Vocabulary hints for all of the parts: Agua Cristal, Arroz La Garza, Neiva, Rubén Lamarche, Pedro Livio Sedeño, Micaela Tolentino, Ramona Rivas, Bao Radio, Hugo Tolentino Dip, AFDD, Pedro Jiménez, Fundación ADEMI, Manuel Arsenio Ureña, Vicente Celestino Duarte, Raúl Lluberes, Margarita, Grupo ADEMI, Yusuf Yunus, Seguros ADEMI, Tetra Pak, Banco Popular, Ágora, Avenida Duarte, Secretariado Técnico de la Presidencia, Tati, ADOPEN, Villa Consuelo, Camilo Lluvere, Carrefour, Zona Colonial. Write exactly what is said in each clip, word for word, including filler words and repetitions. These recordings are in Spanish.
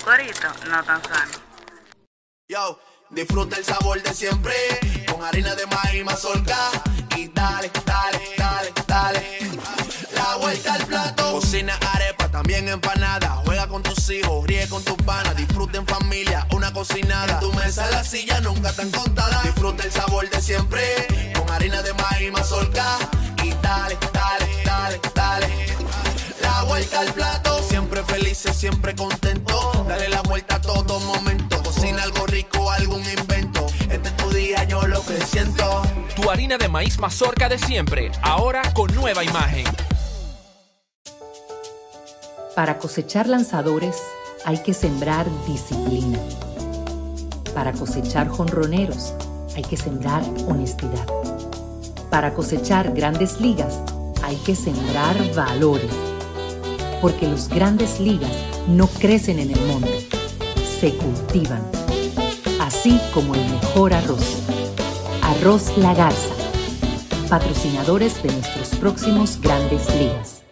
un corito no tan sano. Yo, disfruta el sabor de siempre, con harina de maíz mazorca, y dale, dale, dale, dale, la vuelta al plato. Cocina arepa, también empanada, juega con tus hijos, ríe con tus panas, disfruta en familia, una cocinada, en tu mesa la silla nunca tan contada. Disfruta el sabor de siempre, con harina de maíz mazorca, y dale, dale, dale, dale, la vuelta al plato. Siempre felices, siempre contento, dale la vuelta a todo momento. Cocina algo rico, algún invento, este es tu día, yo lo que siento. Tu harina de maíz mazorca de siempre, ahora con nueva imagen. Para cosechar lanzadores hay que sembrar disciplina. Para cosechar jonroneros hay que sembrar honestidad. Para cosechar grandes ligas hay que sembrar valores. Porque las grandes ligas no crecen en el monte, se cultivan. Así como el mejor arroz. Arroz La Garza. Patrocinadores de nuestros próximos grandes ligas.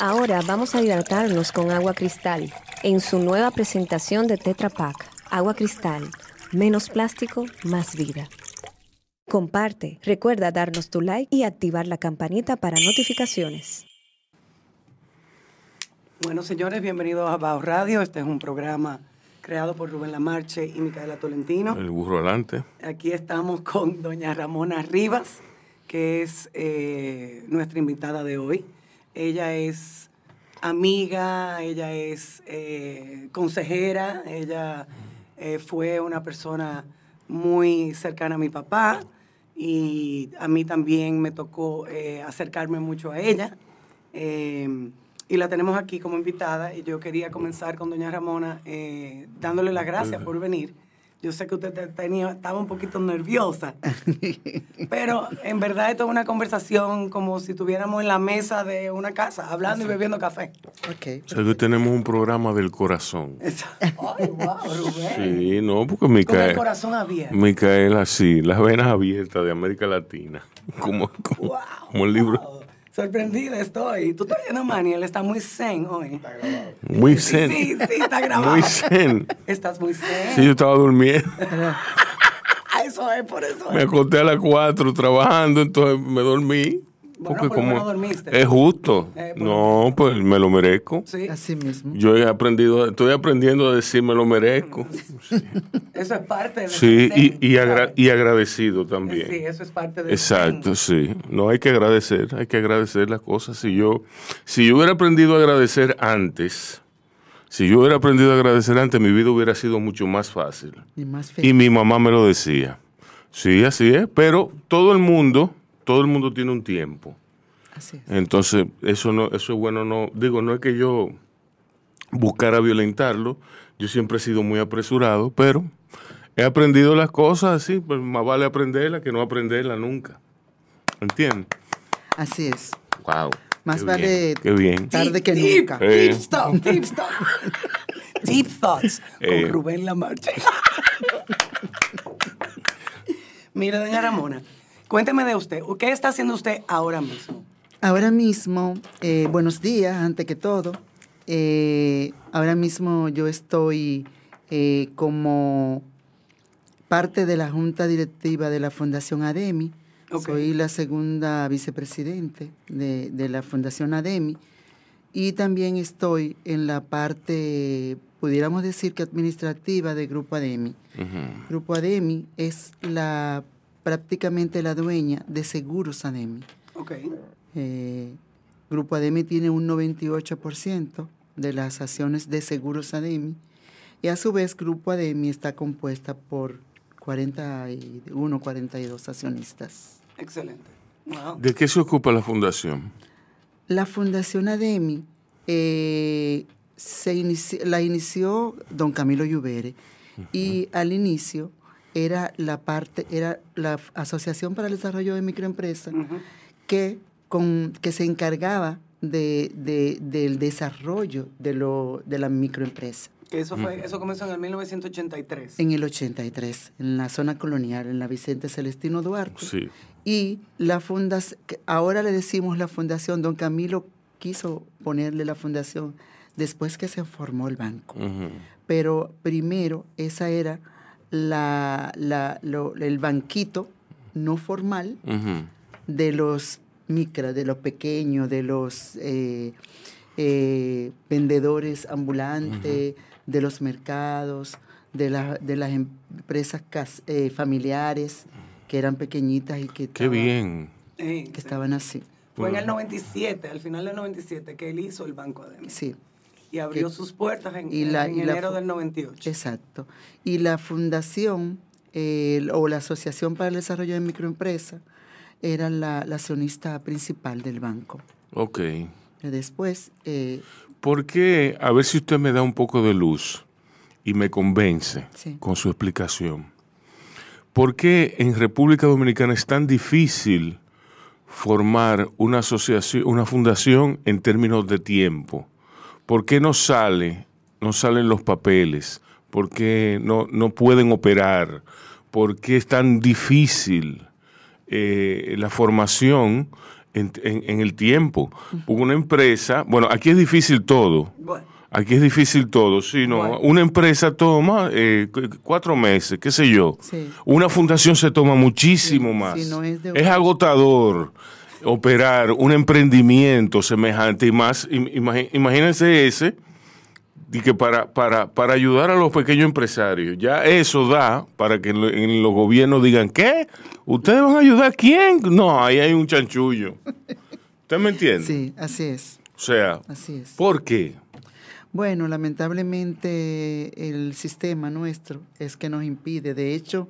Ahora vamos a hidratarnos con Agua Cristal. En su nueva presentación de Tetra Pak. Agua Cristal. Menos plástico, más vida. Comparte. Recuerda darnos tu like y activar la campanita para notificaciones. Bueno, señores, bienvenidos a Bao Radio. Este es un programa creado por Rubén Lamarche y Micaela Tolentino. El burro adelante. Aquí estamos con doña Ramona Rivas, que es eh, nuestra invitada de hoy. Ella es amiga, ella es eh, consejera, ella eh, fue una persona muy cercana a mi papá y a mí también me tocó eh, acercarme mucho a ella. Eh, Y la tenemos aquí como invitada y yo quería comenzar con doña Ramona eh, dándole las gracias por venir. Yo sé que usted tenía, estaba un poquito nerviosa, pero en verdad esto es una conversación como si estuviéramos en la mesa de una casa, hablando y bebiendo café. Okay, o sea, que tenemos un programa del corazón. ¡Ay, wow, Rubén! Sí, no, porque Micaela... Con el corazón abierto. Micaela, sí, las venas abiertas de América Latina, como, como, wow, como el libro... Wow. Sorprendida estoy. Tú estás viendo, Manny, él está muy zen hoy. Está grabado. Muy zen. Sí, sí, está grabado. Muy zen. Estás muy zen. Sí, yo estaba durmiendo. Eso es, por eso es. Me acosté a las cuatro trabajando, entonces me dormí. Bueno, porque como no dormiste. Es justo. Eh, no, pues me lo merezco. Sí. Así mismo. Yo he aprendido, estoy aprendiendo a decir me lo merezco. Sí. Eso es parte de... Sí, y, y, agra y agradecido también. Sí, eso es parte de... Exacto, sí. No hay que agradecer, hay que agradecer las cosas. Si yo, si yo hubiera aprendido a agradecer antes, si yo hubiera aprendido a agradecer antes, mi vida hubiera sido mucho más fácil. Y más feliz. Y mi mamá me lo decía. Sí, así es, pero todo el mundo... Todo el mundo tiene un tiempo. Así es. Entonces, eso no, eso es bueno, no, digo, no es que yo buscara violentarlo, yo siempre he sido muy apresurado, pero he aprendido las cosas así, pues más vale aprenderla que no aprenderla nunca. ¿Entiendes? Así es. Wow. Más qué vale bien, bien. tarde que deep, nunca. Deep, eh. stop, deep, stop. Deep Thoughts eh. con Rubén Lamarche. Mira, doña Ramona. Cuénteme de usted. ¿Qué está haciendo usted ahora mismo? Ahora mismo, eh, buenos días, antes que todo. Eh, ahora mismo yo estoy eh, como parte de la Junta Directiva de la Fundación ADEMI. Okay. Soy la segunda vicepresidente de, de la Fundación ADEMI. Y también estoy en la parte, pudiéramos decir que administrativa del Grupo ADEMI. Uh-huh. Grupo ADEMI es la... prácticamente la dueña de Seguros ADEMI. Okay. Eh, Grupo ADEMI tiene un noventa y ocho por ciento de las acciones de Seguros ADEMI y a su vez Grupo ADEMI está compuesta por cuarenta y uno, cuarenta y dos accionistas. Excelente. Wow. ¿De qué se ocupa la fundación? La Fundación ADEMI eh, se inici la inició don Camilo Lluvere. Uh-huh. Y al inicio era la parte, era la Asociación para el Desarrollo de Microempresas, uh-huh, que, con, que se encargaba de, de, del desarrollo de, lo, de la microempresa. Eso, fue, uh-huh, eso comenzó en el mil novecientos ochenta y tres. En el ochenta y tres, en la zona colonial, en la Vicente Celestino Duarte. Sí. Y la fundación, ahora le decimos la fundación, don Camilo quiso ponerle la fundación después que se formó el banco. Uh-huh. Pero primero esa era la, la, lo, el banquito no formal uh-huh. de los micro, de los pequeños, de los eh, eh, vendedores ambulantes, uh-huh. de los mercados, de, la, de las empresas cas, eh, familiares que eran pequeñitas y que, ¡qué bien! que estaban así. Fue en el noventa y siete, al final del noventa y siete, que él hizo el Banco ADEMI. Sí. Y abrió que, sus puertas en, y la, en enero la, del noventa y ocho. Exacto. Y la fundación eh, o la Asociación para el Desarrollo de Microempresas era la, la accionista principal del banco. Ok. Y después... Eh, ¿por qué? A ver si usted me da un poco de luz y me convence sí. con su explicación. ¿Por qué en República Dominicana es tan difícil formar una asociación, una fundación en términos de tiempo? ¿Por qué no sale, no salen los papeles? ¿Por qué no, no pueden operar? ¿Por qué es tan difícil eh, la formación en, en, en el tiempo? Porque una empresa, bueno, aquí es difícil todo. Aquí es difícil todo, sino bueno. Una empresa toma eh, cuatro meses, qué sé yo. Sí. Una fundación se toma muchísimo sí, más. Si no es, de... es agotador operar un emprendimiento semejante y más. Imagínense ese, y que para, para, para ayudar a los pequeños empresarios, ya eso da para que en los gobiernos digan, ¿qué? ¿Ustedes van a ayudar a quién? No, ahí hay un chanchullo. ¿Usted me entiende? Sí, así es. O sea, así es. ¿Por qué? Bueno, lamentablemente el sistema nuestro es que nos impide. De hecho,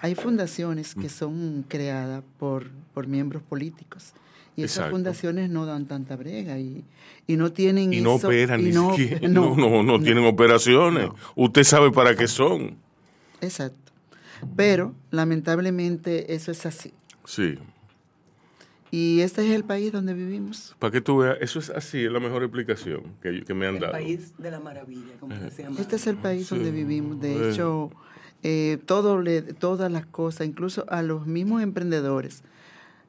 hay fundaciones que son creadas por, por miembros políticos. Y esas exacto. fundaciones no dan tanta brega y, y no tienen... Y no eso, operan. Y no, no, no, no, no, no tienen no, operaciones. No. Usted sabe para qué son. Exacto. Pero, lamentablemente, eso es así. Sí. Y este es el país donde vivimos. Para que tú veas, eso es así, es la mejor explicación que, que me han dado. El país de la maravilla, como eh. se llama. Este es el país sí. donde vivimos. De eh. hecho, eh, todo le, todas las cosas, incluso a los mismos emprendedores,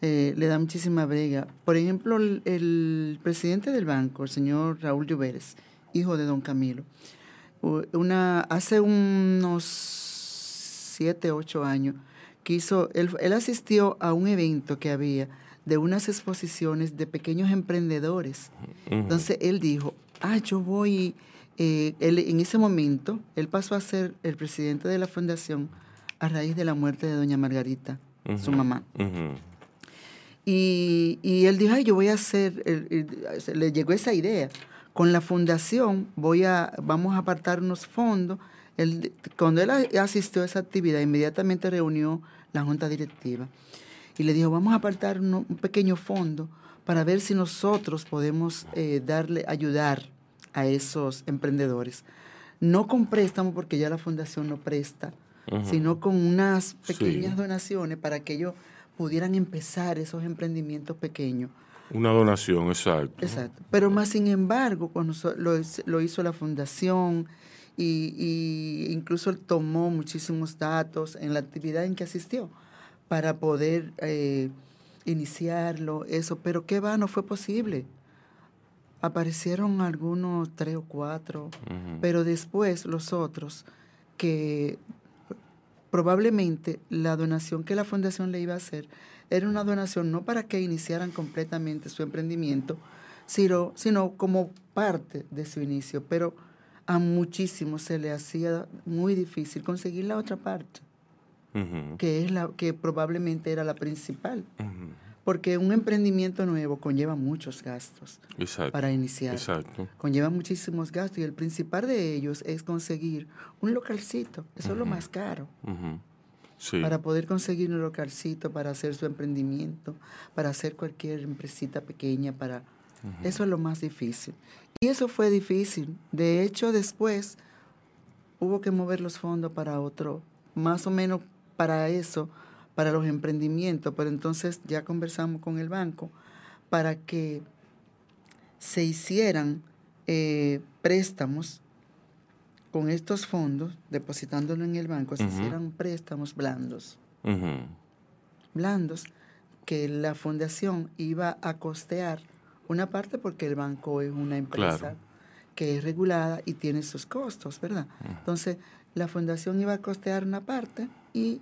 eh, le da muchísima brega. Por ejemplo, el, el presidente del banco, el señor Raúl Lluberes, hijo de don Camilo, una, hace unos siete, ocho años, quiso, él, él asistió a un evento que había de unas exposiciones de pequeños emprendedores. Uh-huh. Entonces, él dijo, ah, yo voy... Eh, él, en ese momento, él pasó a ser el presidente de la fundación a raíz de la muerte de doña Margarita, uh-huh. su mamá. Uh-huh. y, y él dijo, ay, yo voy a hacer... El, el, le llegó esa idea. Con la fundación voy a, vamos a apartar unos fondos. Él, cuando él asistió a esa actividad, inmediatamente reunió la junta directiva. Y le dijo, vamos a apartar un, un pequeño fondo para ver si nosotros podemos eh, darle, ayudar a esos emprendedores. No con préstamo, porque ya la fundación no presta, uh-huh. sino con unas pequeñas sí. donaciones para que ellos pudieran empezar esos emprendimientos pequeños. Una donación, exacto. Exacto. Pero más sin embargo, cuando lo, lo hizo la fundación, y, y incluso tomó muchísimos datos en la actividad en que asistió, para poder eh, iniciarlo, eso. Pero qué va, no fue posible. Aparecieron algunos tres o cuatro, uh-huh. pero después los otros, que probablemente la donación que la fundación le iba a hacer era una donación no para que iniciaran completamente su emprendimiento, sino, sino como parte de su inicio. Pero a muchísimos se le hacía muy difícil conseguir la otra parte. Uh-huh. que es la que probablemente era la principal, uh-huh. porque un emprendimiento nuevo conlleva muchos gastos exacto. para iniciar, exacto. conlleva muchísimos gastos y el principal de ellos es conseguir un localcito, eso uh-huh. es lo más caro, uh-huh. sí. para poder conseguir un localcito, para hacer su emprendimiento, para hacer cualquier empresita pequeña, para uh-huh. eso es lo más difícil. Y eso fue difícil, de hecho después hubo que mover los fondos para otro, más o menos para eso, para los emprendimientos, pero entonces ya conversamos con el banco para que se hicieran eh, préstamos con estos fondos, depositándolo en el banco, uh-huh. se hicieran préstamos blandos. Uh-huh. Blandos que la fundación iba a costear una parte porque el banco es una empresa claro. que es regulada y tiene sus costos, ¿verdad? Entonces, la fundación iba a costear una parte y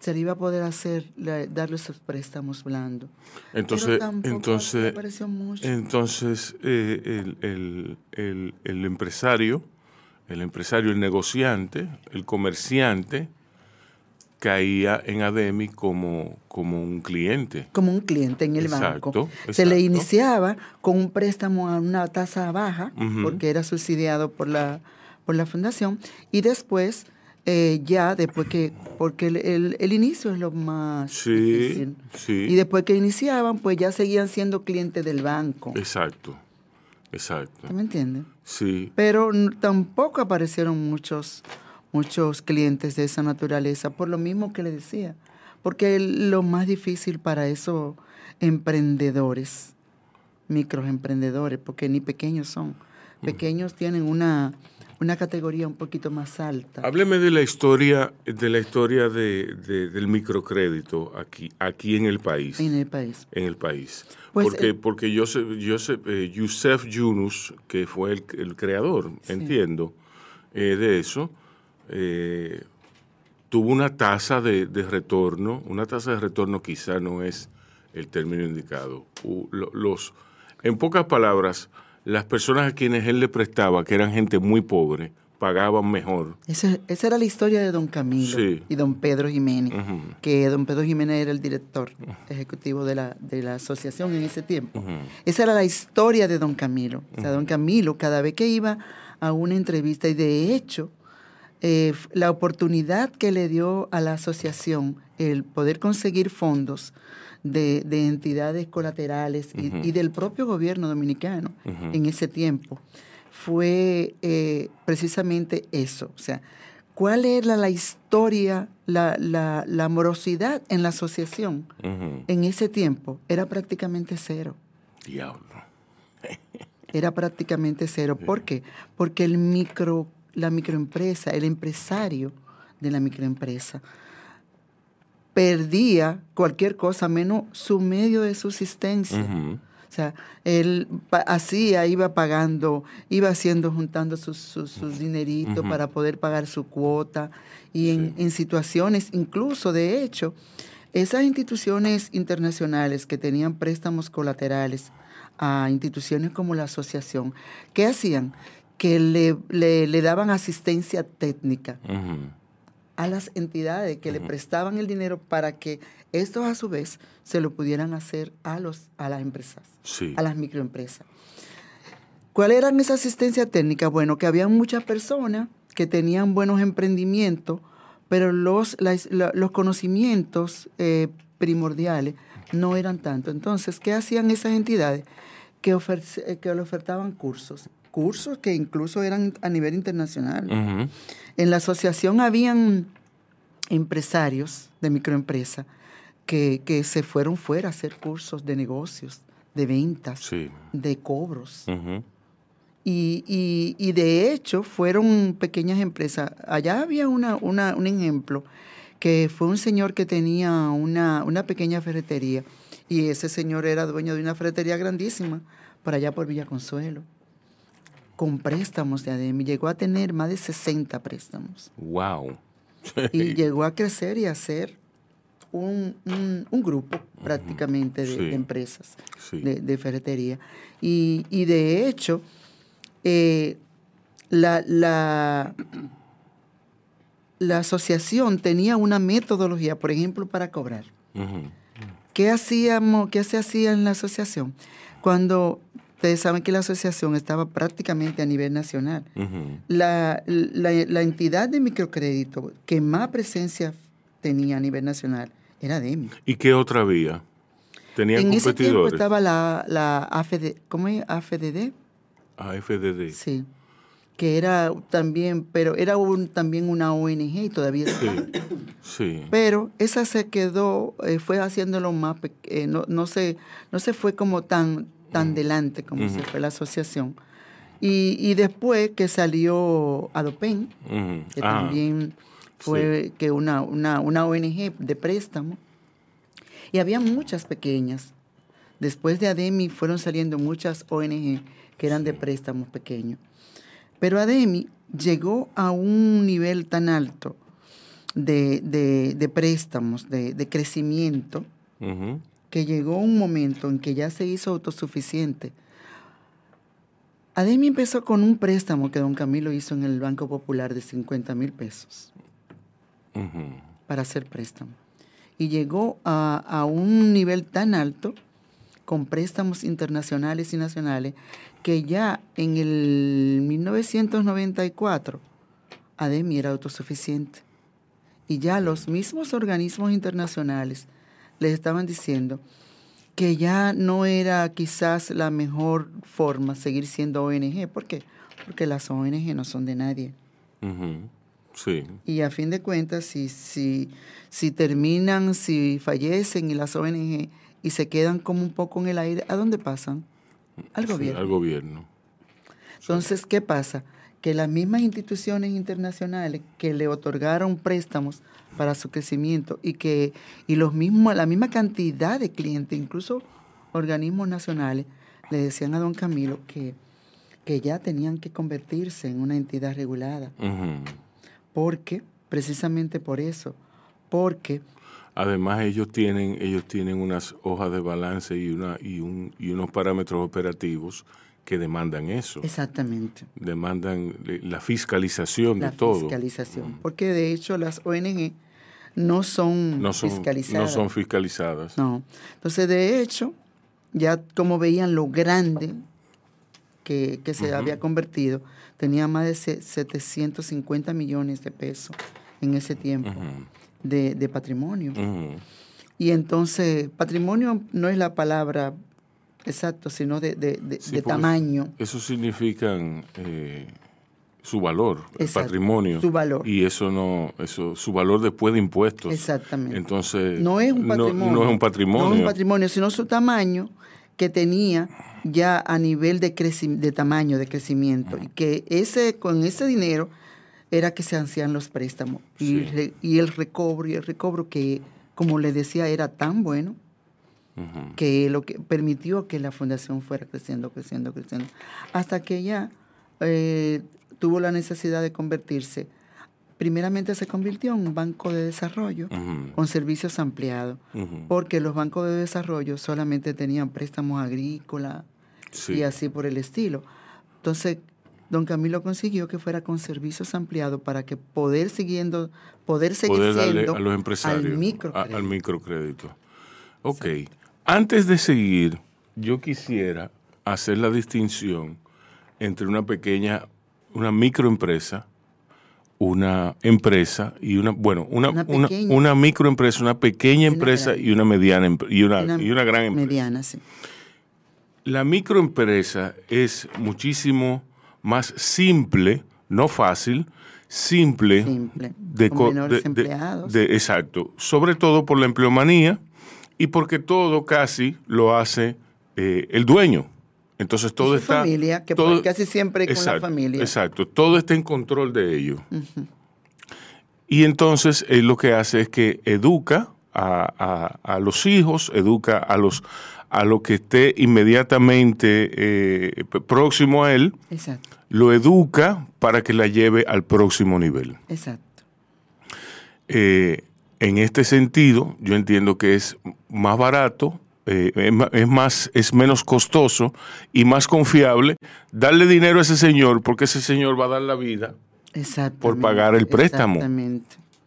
se le iba a poder hacer, darle esos préstamos blandos. Entonces, entonces, entonces eh, el, el, el, el empresario, el empresario, el negociante, el comerciante, caía en ADEMI como, como un cliente. Como un cliente en el exacto, banco. Exacto. Se le iniciaba con un préstamo a una tasa baja, uh-huh. porque era subsidiado por la, por la fundación, y después... Eh, ya después que, porque el, el, el inicio es lo más sí, difícil. Sí. Y después que iniciaban, pues ya seguían siendo clientes del banco. Exacto, exacto. ¿Me entiendes? Sí. Pero tampoco aparecieron muchos, muchos clientes de esa naturaleza, por lo mismo que le decía. Porque lo más difícil para esos emprendedores, microemprendedores, porque ni pequeños son. Pequeños tienen una... una categoría un poquito más alta. Hábleme de la historia de la historia de, de, del microcrédito aquí aquí en el país. En el país. En el país. Pues porque eh, porque yo sé, yo sé, eh, Yusuf Yunus, que fue el, el creador, sí. entiendo, eh, de eso, eh, tuvo una tasa de, de retorno, una tasa de retorno quizá no es el término indicado. Uh, los, en pocas palabras... Las personas a quienes él le prestaba, que eran gente muy pobre, pagaban mejor. Esa, esa era la historia de don Camilo sí. y don Pedro Jiménez, uh-huh. que don Pedro Jiménez era el director ejecutivo de la, de la asociación en ese tiempo. Uh-huh. Esa era la historia de don Camilo. O sea, uh-huh. don Camilo, cada vez que iba a una entrevista, y de hecho, eh, la oportunidad que le dio a la asociación el poder conseguir fondos, De, de entidades colaterales y, uh-huh. y del propio gobierno dominicano uh-huh. en ese tiempo, fue eh, precisamente eso. O sea, ¿cuál era la historia, la, la, la morosidad en la asociación uh-huh. en ese tiempo? Era prácticamente cero. Diablo. Era prácticamente cero. Sí. ¿Por qué? Porque el micro, la microempresa, el empresario de la microempresa, perdía cualquier cosa menos su medio de subsistencia. Uh-huh. O sea, él hacía, iba pagando, iba haciendo, juntando sus, sus, sus dineritos uh-huh. para poder pagar su cuota. Y en, sí. en situaciones, incluso de hecho, esas instituciones internacionales que tenían préstamos colaterales a instituciones como la asociación, ¿qué hacían? Que le, le, le daban asistencia técnica. Uh-huh. a las entidades que uh-huh. le prestaban el dinero para que estos a su vez se lo pudieran hacer a, los, a las empresas, sí. a las microempresas. ¿Cuál era esa asistencia técnica? Bueno, que había muchas personas que tenían buenos emprendimientos, pero los, las, la, los conocimientos eh, primordiales no eran tanto. Entonces, ¿qué hacían esas entidades? Que, ofer- que le ofertaban cursos. Cursos que incluso eran a nivel internacional. Uh-huh. En la asociación habían empresarios de microempresa que, que se fueron fuera a hacer cursos de negocios, de ventas, sí. de cobros. Uh-huh. Y, y, y de hecho fueron pequeñas empresas. Allá había una, una, un ejemplo que fue un señor que tenía una, una pequeña ferretería y ese señor era dueño de una ferretería grandísima por allá por Villa Consuelo. Con préstamos de ADEMI, llegó a tener más de sesenta préstamos. ¡Wow! Y llegó a crecer y a ser un, un, un grupo uh-huh. prácticamente de, sí. de empresas, sí. de, de ferretería. Y, y de hecho, eh, la, la, la asociación tenía una metodología, por ejemplo, para cobrar. Uh-huh. ¿Qué hacíamos, qué se hacía en la asociación? Cuando... Ustedes saben que la asociación estaba prácticamente a nivel nacional. Uh-huh. La, la, la entidad de microcrédito que más presencia tenía a nivel nacional era ADEMI. ¿Y qué otra había? ¿Tenían competidores? En ese tiempo estaba la, la A F D D. ¿Cómo es? A F D D. A F D D. Sí. Que era también, pero era un, también una O N G y todavía está. Sí. sí. Pero esa se quedó, eh, fue haciéndolo más, eh, no, no, se, no se fue como tan... tan delante como uh-huh. se fue la asociación. Y, y después que salió ADOPEN, uh-huh. que ah, también fue sí. que una, una, una O N G de préstamo, y había muchas pequeñas. Después de ADEMI fueron saliendo muchas O N G que eran sí. de préstamos pequeños. Pero ADEMI llegó a un nivel tan alto de, de, de préstamos, de, de crecimiento, uh-huh. que llegó un momento en que ya se hizo autosuficiente. ADEMI empezó con un préstamo que don Camilo hizo en el Banco Popular de cincuenta mil pesos uh-huh. para hacer préstamo. Y llegó a, a un nivel tan alto con préstamos internacionales y nacionales que ya en el mil novecientos noventa y cuatro ADEMI era autosuficiente. Y ya los mismos organismos internacionales les estaban diciendo que ya no era quizás la mejor forma seguir siendo O N G. ¿Por qué? Porque las O N G no son de nadie. Uh-huh. Sí. Y a fin de cuentas, si, si, si terminan, si fallecen y las O N G y se quedan como un poco en el aire, ¿a dónde pasan? Al sí, gobierno. Al gobierno. Entonces, sí. ¿qué pasa? Que las mismas instituciones internacionales que le otorgaron préstamos para su crecimiento y que y los mismos, la misma cantidad de clientes, incluso organismos nacionales, le decían a don Camilo que, que ya tenían que convertirse en una entidad regulada. Uh-huh. Porque, precisamente por eso, porque... Además, ellos tienen, ellos tienen unas hojas de balance y, una, y, un, y unos parámetros operativos que demandan eso. Exactamente. Demandan la fiscalización la de todo. La fiscalización, porque de hecho las O N G no son, no son fiscalizadas. No son fiscalizadas. No. Entonces, de hecho, ya como veían lo grande que, que se uh-huh. había convertido, tenía más de setecientos cincuenta millones de pesos en ese tiempo. Uh-huh. De, de patrimonio. Uh-huh. Y entonces, patrimonio no es la palabra exacta, sino de, de, de, sí, de tamaño. Eso significa eh, su valor, exacto, el patrimonio. Su valor. Y eso no, eso, su valor después de impuestos. Exactamente. Entonces, no es un patrimonio. No, no es un patrimonio. No es un patrimonio, sino su tamaño que tenía ya a nivel de, creci- de tamaño, de crecimiento. Uh-huh. Y que ese con ese dinero era que se hacían los préstamos y, sí. re, y el recobro, y el recobro que, como les decía, era tan bueno uh-huh. que lo que permitió que la fundación fuera creciendo, creciendo, creciendo, hasta que ya eh, tuvo la necesidad de convertirse. Primeramente se convirtió en un banco de desarrollo uh-huh. con servicios ampliados, uh-huh. porque los bancos de desarrollo solamente tenían préstamos agrícolas sí. y así por el estilo. Entonces, don Camilo consiguió que fuera con servicios ampliados para que poder siguiendo, poder seguir poder siendo a los empresarios, al microcrédito. A, al microcrédito. Ok. Exacto. Antes de seguir, yo quisiera hacer la distinción entre una pequeña, una microempresa, una empresa y una, bueno, una, una, una, una microempresa, una pequeña una empresa gran. y una mediana y una, una, y una gran empresa. Mediana, sí. La microempresa es muchísimo más simple, no fácil, simple, simple. de con menores de, empleados. De, de, exacto, sobre todo por la empleomanía y porque todo casi lo hace eh, el dueño. Entonces todo está... familia, que todo, casi siempre exacto, con la familia. Exacto, todo está en control de ello. Uh-huh. Y entonces él lo que hace es que educa a, a, a los hijos, educa a los... a lo que esté inmediatamente eh, próximo a él, exacto. lo educa para que la lleve al próximo nivel. Exacto. Eh, en este sentido, yo entiendo que es más barato, eh, es, más, es menos costoso y más confiable darle dinero a ese señor, porque ese señor va a dar la vida por pagar el préstamo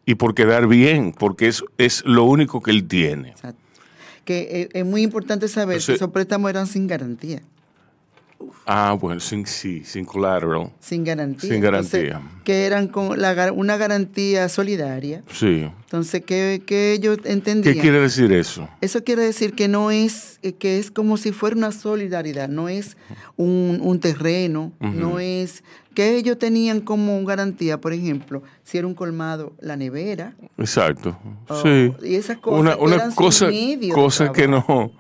y por quedar bien, porque es, es lo único que él tiene. Exacto. Que es muy importante saber Entonces, que esos préstamos eran sin garantía. Uf. Ah, bueno, sin, sí, sin collateral. Sin garantía. Sin garantía. Entonces, que eran con la, una garantía solidaria. Sí. Entonces, ¿qué, qué ellos entendían? ¿Qué quiere decir eso? Eso quiere decir que no es, que es como si fuera una solidaridad, no es un, un terreno, uh-huh. no es... que ellos tenían como garantía, por ejemplo, si era un colmado, la nevera. Exacto, oh, sí. Y esas cosas una, una eran cosa, cosas que no...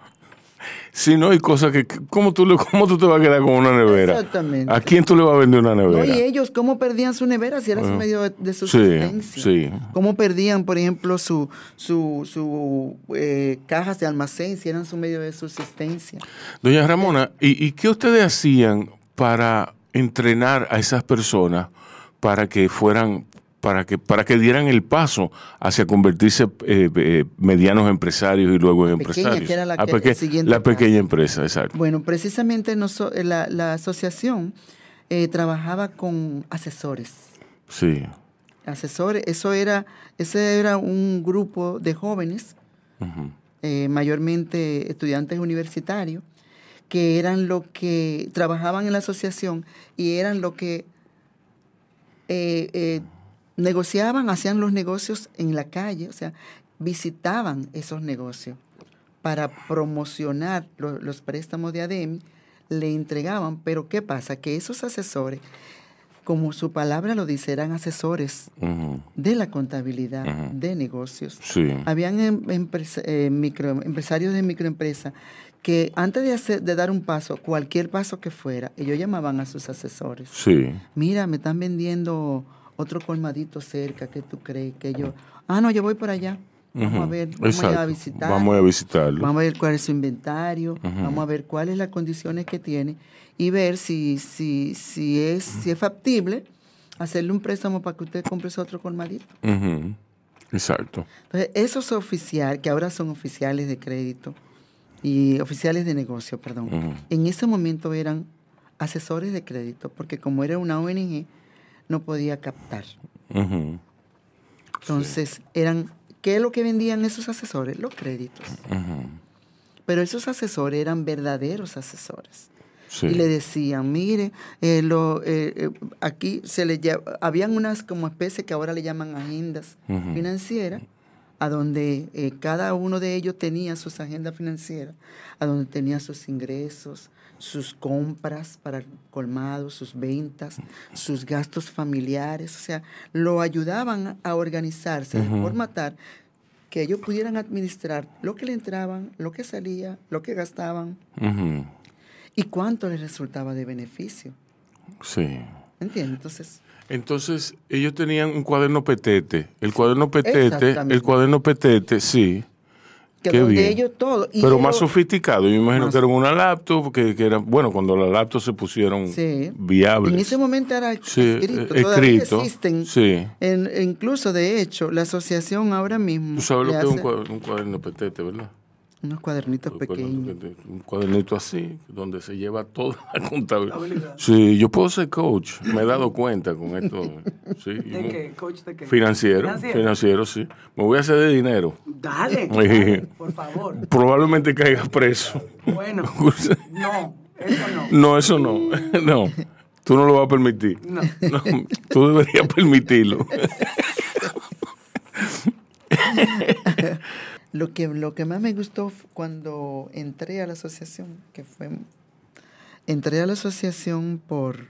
Si no hay cosas que... ¿cómo tú, ¿Cómo tú te vas a quedar con una nevera? Exactamente. ¿A quién tú le vas a vender una nevera? No, y ellos, ¿cómo perdían su nevera si era bueno, su medio de, de subsistencia? Sí, sí. ¿Cómo perdían, por ejemplo, su, su, su eh, cajas de almacén si eran su medio de subsistencia? Doña Ramona, ¿y, y qué ustedes hacían para entrenar a esas personas para que fueran, para que, para que dieran el paso hacia convertirse eh, eh, medianos empresarios y luego pequeña, empresarios. Que era la, ah, que, peque, la pequeña empresa, exacto. Bueno, precisamente nos, la, la asociación eh, trabajaba con asesores. Sí. Asesores, eso era, ese era un grupo de jóvenes, uh-huh. eh, mayormente estudiantes universitarios, que eran los que trabajaban en la asociación y eran los que eh, eh, negociaban, hacían los negocios en la calle, o sea, visitaban esos negocios para promocionar lo, los préstamos de ADEMI, le entregaban, pero ¿qué pasa? Que esos asesores, como su palabra lo dice, eran asesores uh-huh. de la contabilidad, uh-huh. de negocios. Sí. Habían empresa, eh, micro, empresarios de microempresa que antes de, hacer, de dar un paso, cualquier paso que fuera, ellos llamaban a sus asesores. Sí. Mira, me están vendiendo otro colmadito cerca, ¿qué tú crees? Que yo, ah, no, yo voy por allá. Vamos uh-huh. a ver, vamos Exacto. a visitar. Vamos a visitarlo. Vamos a ver cuál es su inventario, uh-huh. vamos a ver cuáles las condiciones que tiene y ver si, si, si, es, uh-huh. si es factible hacerle un préstamo para que usted compre ese otro colmadito. Uh-huh. Exacto. Entonces, esos oficiales, que ahora son oficiales de crédito y oficiales de negocio, perdón, uh-huh. en ese momento eran asesores de crédito, porque como era una O N G, no podía captar. Uh-huh. Entonces, sí. eran... ¿Qué es lo que vendían esos asesores? Los créditos. Uh-huh. Pero esos asesores eran verdaderos asesores. Sí. Y le decían, mire, eh, lo, eh, eh, aquí se le lleva, habían unas como especies que ahora le llaman agendas uh-huh. financieras, a donde eh, cada uno de ellos tenía sus agendas financieras, a donde tenía sus ingresos, sus compras para colmados, sus ventas, sus gastos familiares, o sea, lo ayudaban a organizarse, uh-huh. de forma tal que ellos pudieran administrar lo que le entraban, lo que salía, lo que gastaban uh-huh. y cuánto les resultaba de beneficio. Sí. ¿Entiendes? Entonces... Entonces, ellos tenían un cuaderno petete. El cuaderno petete, el cuaderno petete, sí. Que qué donde bien. Ellos todo. Y pero yo, más sofisticado. Yo me imagino que eran una laptop, que, que era, bueno, cuando las laptops se pusieron sí. viables. En ese momento era sí, escrito. Eh, todavía escrito. Existen. Sí. En, incluso, de hecho, la asociación ahora mismo... Tú sabes lo que es un cuaderno, un cuaderno petete, ¿verdad? Unos cuadernitos un cuadernito, pequeños. Un cuadernito así, donde se lleva toda la contabilidad. Sí, yo puedo ser coach. Me he dado cuenta con esto. Sí, ¿De me... qué? ¿Coach de qué? Financiero, financiero. Financiero, sí. Me voy a hacer de dinero. Dale, dale por favor. Probablemente caiga preso. Bueno, no, eso no. No, eso no. No, tú no lo vas a permitir. No. No, tú deberías permitirlo. Lo que, lo que más me gustó cuando entré a la asociación, que fue, entré a la asociación por,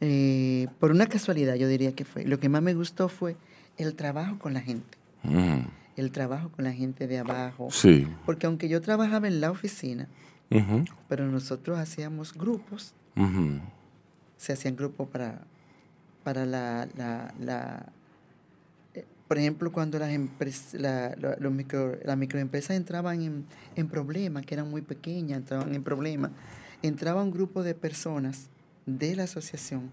eh, por una casualidad, yo diría que fue. Lo que más me gustó fue el trabajo con la gente, mm. el trabajo con la gente de abajo. Sí. Porque aunque yo trabajaba en la oficina, uh-huh. pero nosotros hacíamos grupos, uh-huh. se hacían grupos para, para la... la, la Por ejemplo, cuando las empresas, la, la, los micro, las microempresas entraban en, en problemas, que eran muy pequeñas, entraban en problemas, entraba un grupo de personas de la asociación,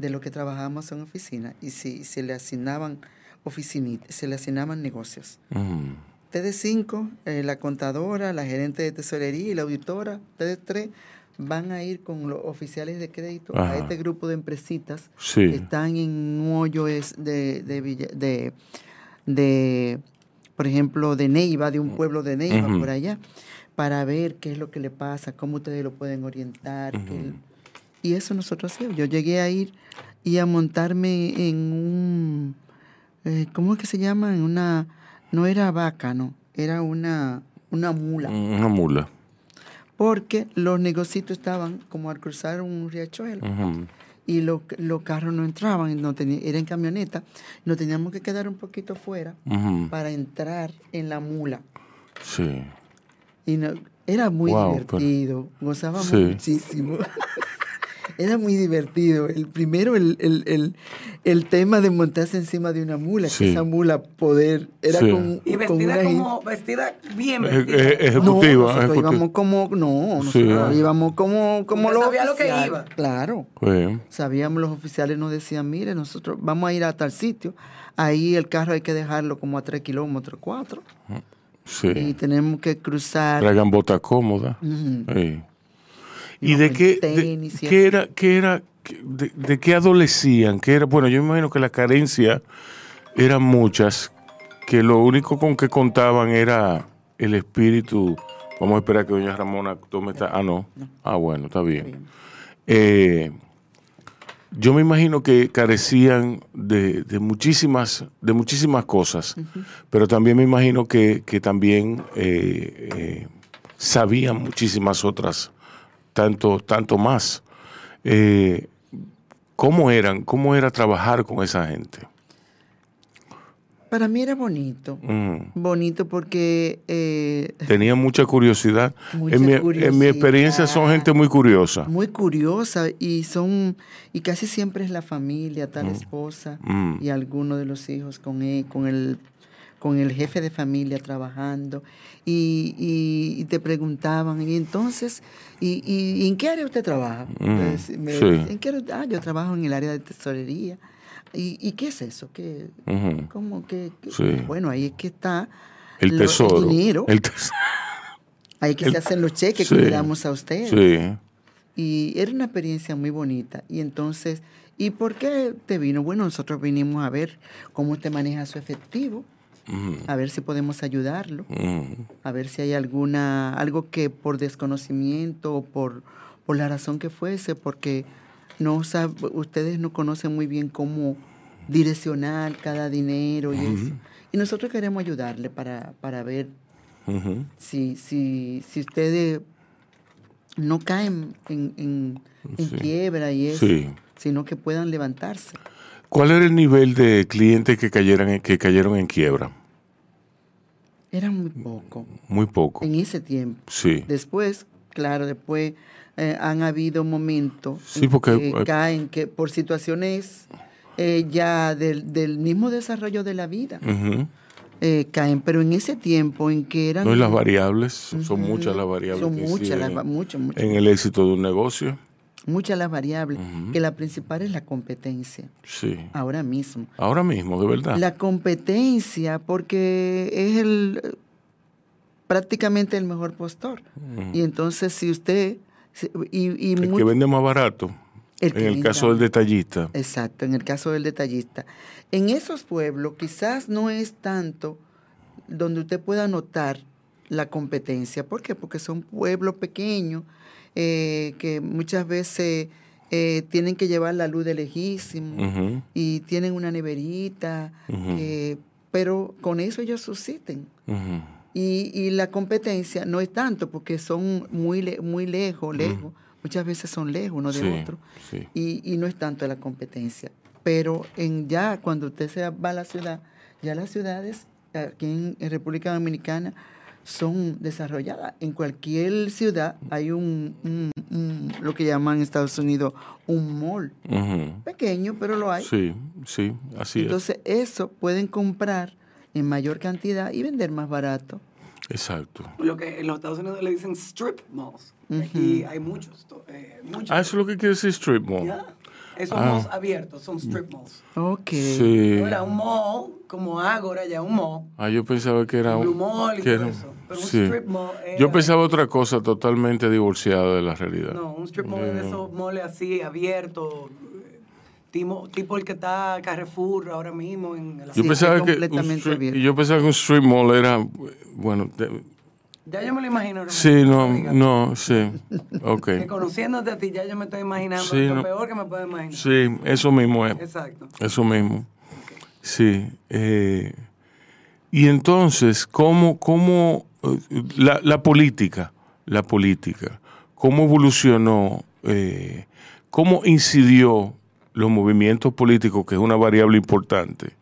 de los que trabajábamos en oficina, y se, se le asignaban oficinitas, se le asignaban negocios. Uh-huh. Ustedes cinco, eh, la contadora, la gerente de tesorería y la auditora, ustedes tres, van a ir con los oficiales de crédito Ajá. a este grupo de empresitas sí. que están en un hoyo es de, de, de, de, por ejemplo, de Neiva, de un pueblo de Neiva, uh-huh. por allá, para ver qué es lo que le pasa, cómo ustedes lo pueden orientar. Uh-huh. qué, y eso nosotros hacíamos. Yo llegué a ir y a montarme en un, eh, ¿cómo es que se llama? En una, no era vaca, no, era una, una mula. Una mula. Porque los negocios estaban como al cruzar un riachuelo uh-huh. y lo, los carros no entraban, no tenía, era en camioneta, nos teníamos que quedar un poquito fuera uh-huh. para entrar en la mula. Sí. Y no, era muy wow, divertido, pero... gozábamos sí. muchísimo. Era muy divertido. El primero, el, el, el, el tema de montarse encima de una mula, sí. que esa mula poder... Era sí. con, y vestida con una... como... Vestida bien vestida. E e ejecutiva. No, nosotros íbamos como... No, nosotros sí, no. íbamos como, como los sabía oficiales. Lo que iba. Claro. Sí. Sabíamos, los oficiales nos decían, mire, nosotros vamos a ir a tal sitio. Ahí el carro hay que dejarlo como a tres kilómetros, cuatro. Sí. Y tenemos que cruzar... Traigan bota cómoda. Uh -huh. sí. ¿Y no, de qué, tenis, de, qué era, qué era, de, de qué adolecían? Qué era, bueno, yo me imagino que la carencia eran muchas, que lo único con que contaban era el espíritu. Vamos a esperar que doña Ramona tome esta. Ah, no. Ah, bueno, está bien. Está bien. Eh, yo me imagino que carecían de, de muchísimas, de muchísimas cosas, uh-huh. pero también me imagino que, que también eh, eh, sabían muchísimas otras. Tanto, tanto más. Eh, ¿Cómo eran? ¿Cómo era trabajar con esa gente? Para mí era bonito. Mm. Bonito porque... Eh, tenía mucha curiosidad. Mucha en, mi, curiosidad. En mi experiencia son gente muy curiosa. Muy curiosa y son... Y casi siempre es la familia, tal mm. esposa mm. y alguno de los hijos con él, con el... con el jefe de familia trabajando, y, y, y te preguntaban, y entonces, ¿y, y en qué área usted trabaja? Entonces, mm, me sí. dicen, ¿en qué área? Ah, yo trabajo en el área de tesorería. ¿Y, y qué es eso? ¿Qué, uh-huh. ¿Cómo que, que? Sí. Bueno, ahí es que está el tesoro. Lo, el dinero. El tesoro. Ahí es que el, se hacen los cheques sí. que le damos a usted. Sí. Y era una experiencia muy bonita. Y entonces, ¿y por qué te vino? Bueno, nosotros vinimos a ver cómo usted maneja su efectivo. A ver si podemos ayudarlo, mm. a ver si hay alguna algo que por desconocimiento o por, por la razón que fuese, porque no sabe, ustedes no conocen muy bien cómo direccionar cada dinero y mm. eso. Y nosotros queremos ayudarle para, para ver mm-hmm. si, si, si ustedes no caen en, en, en sí. quiebra y eso, sí. sino que puedan levantarse. ¿Cuál era el nivel de clientes que cayeran que cayeron en quiebra? Era muy poco. Muy poco. En ese tiempo. Sí. Después, claro, después eh, han habido momentos sí, en porque, que eh, caen que por situaciones eh, ya del, del mismo desarrollo de la vida uh-huh. eh, caen. Pero en ese tiempo en que eran... No, y las variables, uh-huh. son muchas las variables son que muchas, las, mucho, mucho. En el éxito de un negocio. Muchas las variables, uh-huh. que la principal es la competencia. Sí. Ahora mismo. Ahora mismo, de verdad. La competencia, porque es el prácticamente el mejor postor. Uh-huh. Y entonces, si usted... Y, y el muy, que vende más barato, el en el caso del detallista. Exacto, en el caso del detallista. En esos pueblos, quizás no es tanto donde usted pueda notar la competencia. ¿Por qué? Porque son pueblos pequeños, Eh, que muchas veces eh, tienen que llevar la luz de lejísimo uh-huh. y tienen una neverita, uh-huh. eh, pero con eso ellos subsisten. Uh-huh. y, y la competencia no es tanto porque son muy, le muy lejos, lejos. Uh-huh. Muchas veces son lejos uno de sí, otro sí. Y, y no es tanto la competencia. Pero en ya cuando usted se va a la ciudad, ya las ciudades aquí en, en República Dominicana son desarrolladas. En cualquier ciudad hay un, un, un lo que llaman en Estados Unidos un mall. Uh-huh. Pequeño, pero lo hay. Sí, sí, así Entonces, es. Entonces, eso pueden comprar en mayor cantidad y vender más barato. Exacto. Lo que en los Estados Unidos le dicen strip malls. Uh-huh. Aquí hay muchos, eh, muchos. Ah, eso es lo que quiere decir strip mall. Yeah. Esos ah. malls abiertos, son strip malls. Ok. Sí. No era un mall, como Ágora, ya un mall. Ah, yo pensaba que era un... Blue mall y todo era... eso. Pero sí. un strip mall era... Yo pensaba otra cosa totalmente divorciada de la realidad. No, un strip mall eh. es esos malls así, abiertos, tipo, tipo el que está Carrefour ahora mismo. En la sí, yo pensaba que completamente strip, abierto. Yo pensaba que un strip mall era... Bueno... De, ya yo me lo imagino. Sí, no, no, sí. Okay. Que conociéndote a ti, ya yo me estoy imaginando sí, lo no, peor que me puedo imaginar. Sí, eso mismo es. Exacto. Eso mismo. Okay. Sí. Eh, y entonces, ¿cómo, cómo la, la política, la política, cómo evolucionó, eh, cómo incidió los movimientos políticos, que es una variable importante,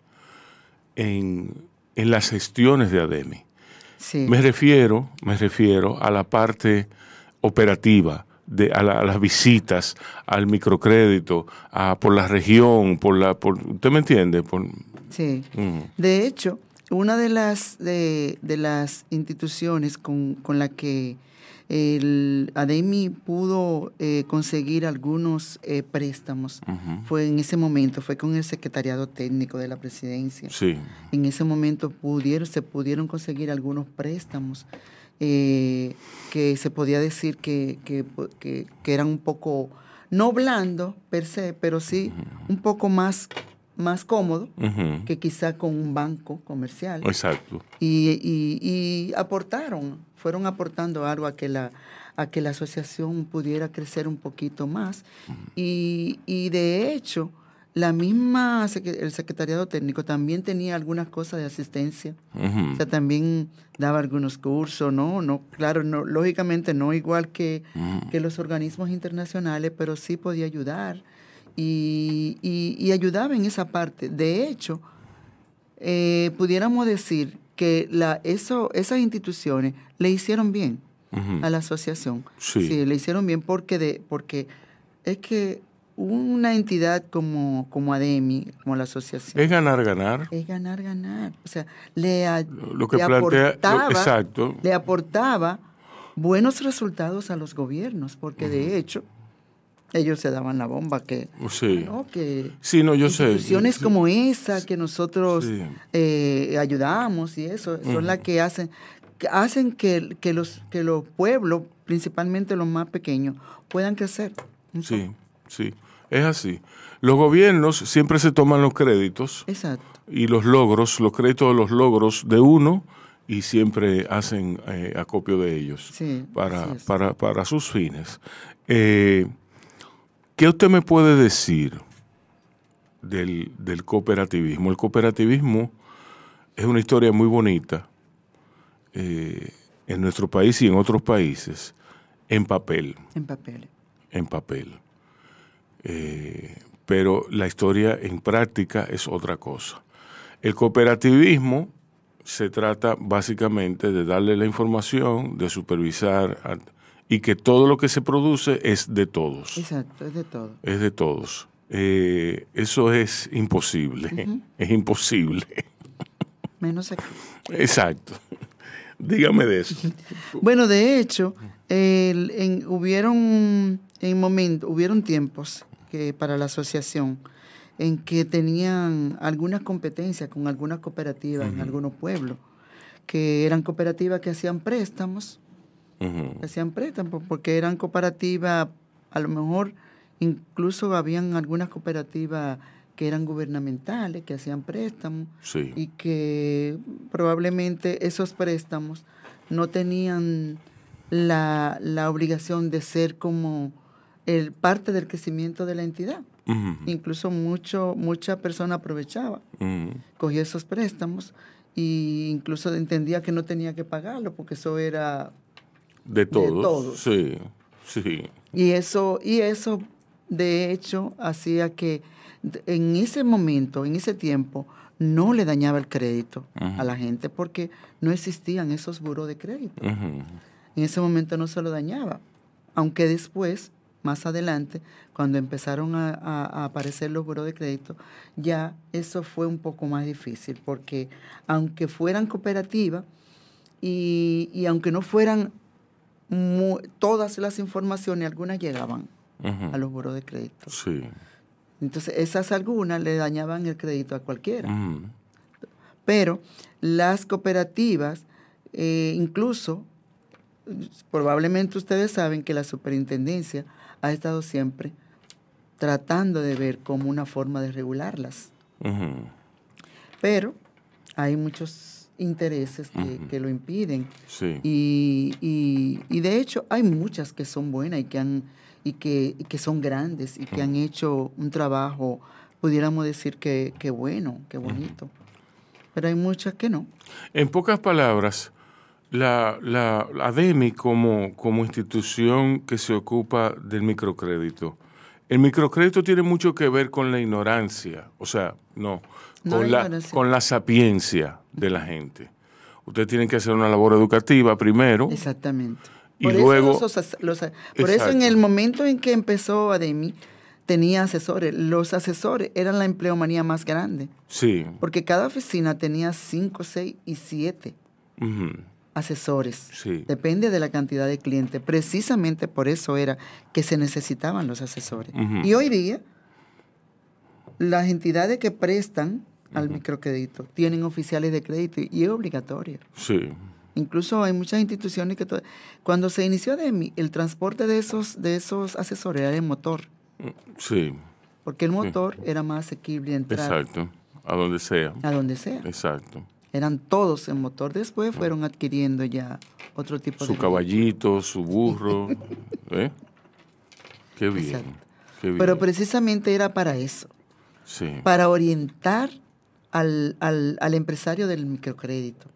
en, en las gestiones de ADEMI? Sí. Me refiero, me refiero a la parte operativa de, a, la, a las visitas, al microcrédito, a, por la región, por la, por, ¿usted me entiende? Por, sí. Uh-huh. De hecho, una de las de, de las instituciones con, con la que el ADEMI pudo eh, conseguir algunos eh, préstamos, uh-huh, fue en ese momento, fue con el Secretariado Técnico de la Presidencia. Sí. En ese momento pudieron, se pudieron conseguir algunos préstamos eh, que se podía decir que, que, que, que eran un poco, no blando per se, pero sí un poco más, más cómodo, uh-huh, que quizá con un banco comercial. Exacto. Y, y, y aportaron. Fueron aportando algo a que la, a que la asociación pudiera crecer un poquito más. Uh-huh. Y, y de hecho, la misma, el Secretariado Técnico también tenía algunas cosas de asistencia. Uh-huh. O sea, también daba algunos cursos, ¿no? no Claro, no, lógicamente no igual que, uh-huh, que los organismos internacionales, pero sí podía ayudar. Y, y, y ayudaba en esa parte. De hecho, eh, pudiéramos decir que la, eso, esas instituciones le hicieron bien, uh-huh, a la asociación. Sí. Sí, le hicieron bien porque, de, porque es que una entidad como, como ADEMI, como la asociación... Es ganar, ganar. Es ganar, ganar. O sea, le, a, lo que le, plantea, aportaba, lo, exacto. le aportaba buenos resultados a los gobiernos, porque, uh-huh, de hecho... Ellos se daban la bomba que, sí, ¿no? que sí, no, yo instituciones sé. como esa que nosotros sí. eh, ayudamos y eso, son, uh-huh, las que hacen, que hacen que, que los que los pueblos, principalmente los más pequeños, puedan crecer. Sí, sí, es así. Los gobiernos siempre se toman los créditos. Exacto. Y los logros, los créditos de los logros de uno, y siempre hacen eh, acopio de ellos, sí, para, para, para sus fines. Eh, ¿Qué usted me puede decir del, del cooperativismo? El cooperativismo es una historia muy bonita eh, en nuestro país y en otros países, en papel. En papel. En papel. Eh, pero la historia en práctica es otra cosa. El cooperativismo se trata básicamente de darle la información, de supervisar... A, y que todo lo que se produce es de todos. Exacto, es de todos. Es de todos. Eh, eso es imposible, uh-huh, es imposible. Menos aquí. Exacto. Dígame de eso. Bueno, de hecho, el, en, hubieron, en momento, hubieron tiempos que para la asociación en que tenían algunas competencias con algunas cooperativas, uh-huh, en algunos pueblos, que eran cooperativas que hacían préstamos, Uh-huh. hacían préstamos porque eran cooperativas, a lo mejor incluso habían algunas cooperativas que eran gubernamentales, que hacían préstamos, sí, y que probablemente esos préstamos no tenían la, la obligación de ser como el, parte del crecimiento de la entidad. Uh-huh. Incluso mucho, mucha persona aprovechaba, uh-huh, cogía esos préstamos e incluso entendía que no tenía que pagarlo porque eso era... De todos. De todos. Sí, sí. Y eso, y eso de hecho, hacía que en ese momento, en ese tiempo, no le dañaba el crédito, uh-huh, a la gente porque no existían esos buró de crédito. Uh-huh. En ese momento no se lo dañaba. Aunque después, más adelante, cuando empezaron a, a, a aparecer los buró de crédito, ya eso fue un poco más difícil porque aunque fueran cooperativas y, y aunque no fueran... Muy, todas las informaciones, algunas llegaban, uh-huh, a los buros de crédito. Sí. Entonces, esas algunas le dañaban el crédito a cualquiera. Uh-huh. Pero las cooperativas, eh, incluso, probablemente ustedes saben que la superintendencia ha estado siempre tratando de ver como una forma de regularlas. Uh-huh. Pero hay muchos... intereses que, uh-huh, que lo impiden, sí, y, y, y de hecho hay muchas que son buenas y que han y que, y que son grandes y que, uh-huh, han hecho un trabajo, pudiéramos decir que, que bueno, que bonito, uh-huh, pero hay muchas que no. En pocas palabras, la, la, la ADEMI como, como institución que se ocupa del microcrédito, el microcrédito tiene mucho que ver con la ignorancia, o sea, no, no con, la, con la sapiencia de la gente. Ustedes tienen que hacer una labor educativa primero. Exactamente. Por, y eso, luego, los, los, por eso en el momento en que empezó ADEMI, tenía asesores. Los asesores eran la empleomanía más grande. Sí. Porque cada oficina tenía cinco, seis y siete uh-huh. asesores. Sí. Depende de la cantidad de clientes. Precisamente por eso era que se necesitaban los asesores. Uh-huh. Y hoy día, las entidades que prestan al uh-huh. microcrédito tienen oficiales de crédito y es obligatorio. Sí. Incluso hay muchas instituciones que... To... Cuando se inició ADEMI, el transporte de esos, de esos asesores era el motor. Sí. Porque el motor sí. era más asequible entrar. Exacto. A donde sea. A donde sea. Exacto. Eran todos en motor. Después fueron adquiriendo ya otro tipo su de... Su caballito, motor. Su burro. ¿Eh? Qué bien. Exacto. Qué bien. Pero precisamente era para eso. Sí. Para orientar al, al, al empresario del microcrédito.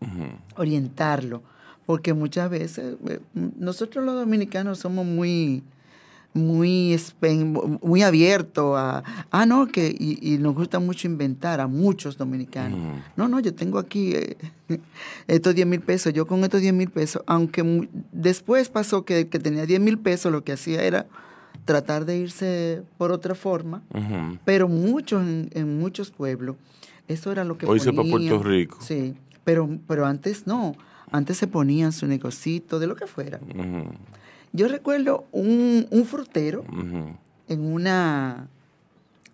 Uh-huh. Orientarlo, porque muchas veces nosotros los dominicanos somos muy muy, muy abiertos a, ah no, que y, y nos gusta mucho inventar a muchos dominicanos. Uh-huh. No, no, yo tengo aquí eh, estos diez mil pesos, yo con estos diez mil pesos, aunque muy, después pasó que el que tenía diez mil pesos lo que hacía era tratar de irse por otra forma, uh-huh. pero muchos en, en muchos pueblos, eso era lo que hoy se va a Puerto Rico. Sí. Pero, pero antes no, antes se ponían su negocito, de lo que fuera. Uh-huh. Yo recuerdo un, un frutero uh-huh. en una,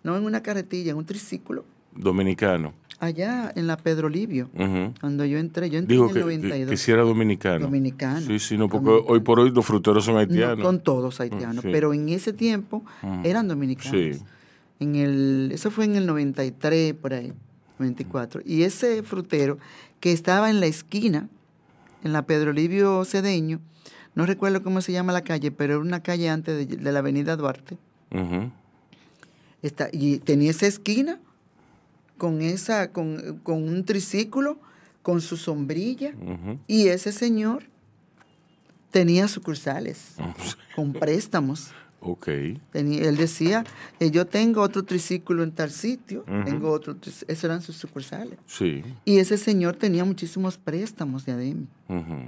no en una carretilla, en un triciclo. Dominicano. Allá en la Pedro Livio, uh-huh. cuando yo entré, yo entré Digo en el que, noventa y dos. Que si era dominicano. Dominicano. Sí, sí, no, porque dominicano. Hoy por hoy los fruteros son haitianos. No, son todos haitianos, uh, sí. pero en ese tiempo uh-huh. eran dominicanos. Sí. En el, eso fue en el noventa y tres, por ahí. veinticuatro. Y ese frutero que estaba en la esquina, en la Pedro Livio Sedeño, no recuerdo cómo se llama la calle, pero era una calle antes de, de la Avenida Duarte. Uh-huh. Está, y tenía esa esquina con, esa, con, con un triciclo, con su sombrilla, uh-huh. y ese señor tenía sucursales uh-huh. con préstamos. Okay. Tenía, él decía, eh, yo tengo otro triciclo en tal sitio, uh-huh. tengo otro, esos eran sus sucursales. Sí. Y ese señor tenía muchísimos préstamos de ADEMI. Uh-huh.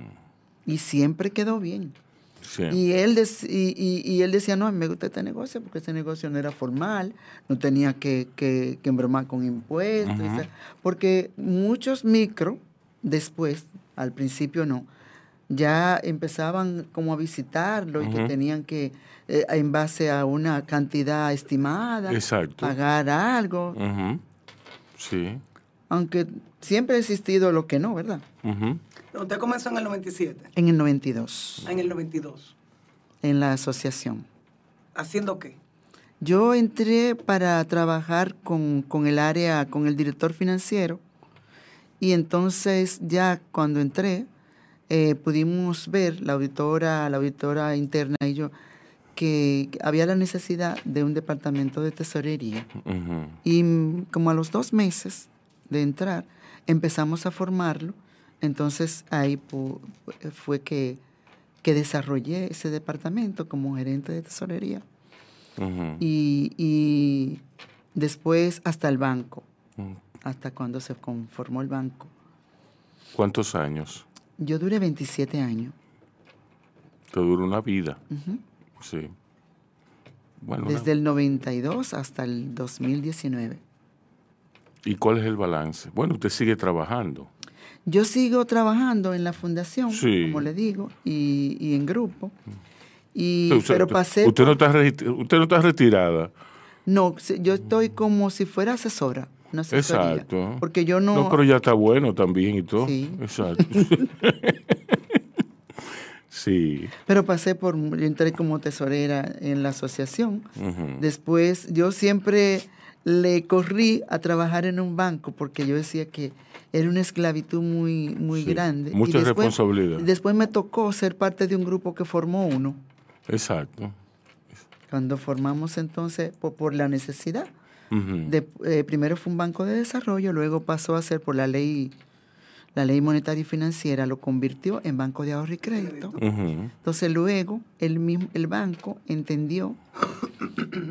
Y siempre quedó bien. Siempre. Y, él de, y, y, y él decía, no, a mí me gusta este negocio, porque ese negocio no era formal, no tenía que, que, que embromar con impuestos. Uh-huh. O sea, porque muchos micro, después, al principio no, ya empezaban como a visitarlo uh-huh. y que tenían que, eh, en base a una cantidad estimada, exacto. pagar algo. Uh-huh. Sí. Aunque siempre ha existido lo que no, ¿verdad? Uh-huh. Usted comenzó en el noventa y siete. En el noventa y dos. Ah, en el noventa y dos. En la asociación. ¿Haciendo qué? Yo entré para trabajar con, con el área, con el director financiero, y entonces ya cuando entré, Eh, pudimos ver, la auditora, la auditora interna y yo, que había la necesidad de un departamento de tesorería. Uh-huh. Y como a los dos meses de entrar, empezamos a formarlo. Entonces, ahí pu- fue que, que desarrollé ese departamento como gerente de tesorería. Uh-huh. Y, y después hasta el banco, uh-huh. hasta cuando se conformó el banco. ¿Cuántos años? Yo duré veintisiete años. Te duró una vida. Uh-huh. Sí. Bueno, desde el noventa y dos hasta el dos mil diecinueve. ¿Y cuál es el balance? Bueno, usted sigue trabajando. Yo sigo trabajando en la fundación, sí. como le digo, y, y en grupo. Y, usted, pero pasé... Usted, por... no está, ¿Usted no está retirada? No, yo estoy como si fuera asesora. Una asesoría, exacto. Porque yo no... No, pero ya está bueno también y todo. Sí. Exacto. Sí. Pero pasé por... Yo entré como tesorera en la asociación. Uh-huh. Después, yo siempre le corrí a trabajar en un banco porque yo decía que era una esclavitud muy, muy sí. grande. Mucha y después, responsabilidad. Después me tocó ser parte de un grupo que formó uno. Exacto. Cuando formamos entonces, por, por la necesidad. Uh-huh. De, eh, primero fue un banco de desarrollo, luego pasó a ser por la ley, la ley monetaria y financiera, lo convirtió en banco de ahorro y crédito. Uh-huh. Entonces luego el, mismo, el banco entendió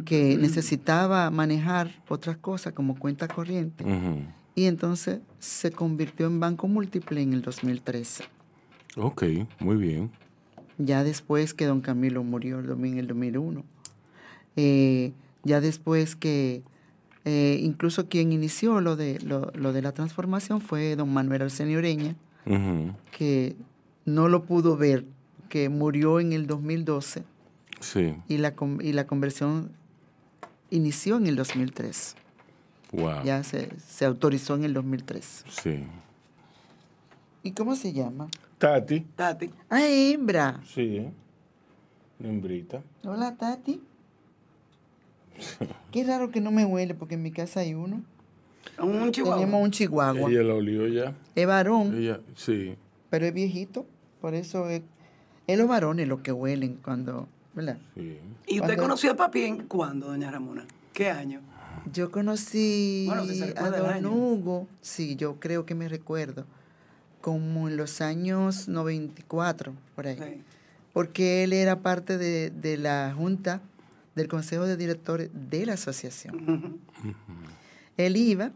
que necesitaba manejar otras cosas como cuenta corriente uh-huh. y entonces se convirtió en banco múltiple en el dos mil trece. Ok, muy bien. ya después que don Camilo murió en el dos mil uno, eh, ya después que eh, incluso quien inició lo de, lo, lo de la transformación fue don Manuel Arsenio Ureña, uh-huh. que no lo pudo ver, que murió en el dos mil doce, sí. y, la, y la conversión inició en el dos mil tres. Wow. Ya se, se autorizó en el dos mil tres. Sí. ¿Y cómo se llama? Tati. Tati. Ah, hembra. Sí, hembrita. Hola, Tati. Qué raro que no me huele, porque en mi casa hay uno. Un chihuahua. Tenemos un chihuahua. Ella la olió ya. Es varón. Ella, sí. Pero es viejito, por eso es, es los varones los que huelen cuando, ¿verdad? Sí. ¿Y usted cuando... conoció a papi en cuándo, doña Ramona? ¿Qué año? Yo conocí bueno, si se a don Hugo, sí, yo creo que me recuerdo, como en los años noventa y cuatro, por ahí, sí. porque él era parte de, de la junta del Consejo de Directores de la asociación. Uh-huh. Él iba,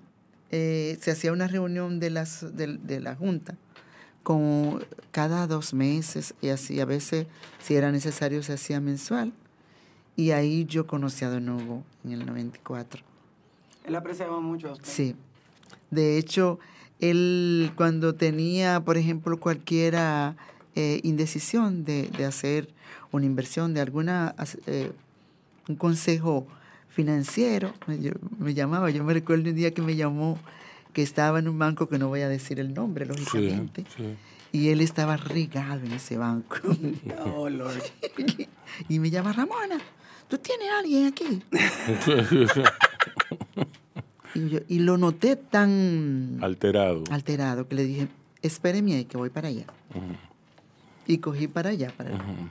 eh, se hacía una reunión de, las, de, de la junta con, cada dos meses y así, a veces si era necesario se hacía mensual. Y ahí yo conocí a don Hugo en el noventa y cuatro. Él apreciaba mucho a usted. Sí. De hecho, él cuando tenía, por ejemplo, cualquier eh, indecisión de, de hacer una inversión de alguna, eh, un consejo financiero, me, yo, me llamaba. Yo me recuerdo un día que me llamó, que estaba en un banco que no voy a decir el nombre, lógicamente. Sí, sí. Y él estaba regado en ese banco. Oh, Lord. Y me llama, Ramona, ¿tú tienes a alguien aquí? y, yo, y lo noté tan... Alterado. Alterado, que le dije, espéreme ahí, que voy para allá. Uh-huh. Y cogí para allá. Para allá. Uh-huh.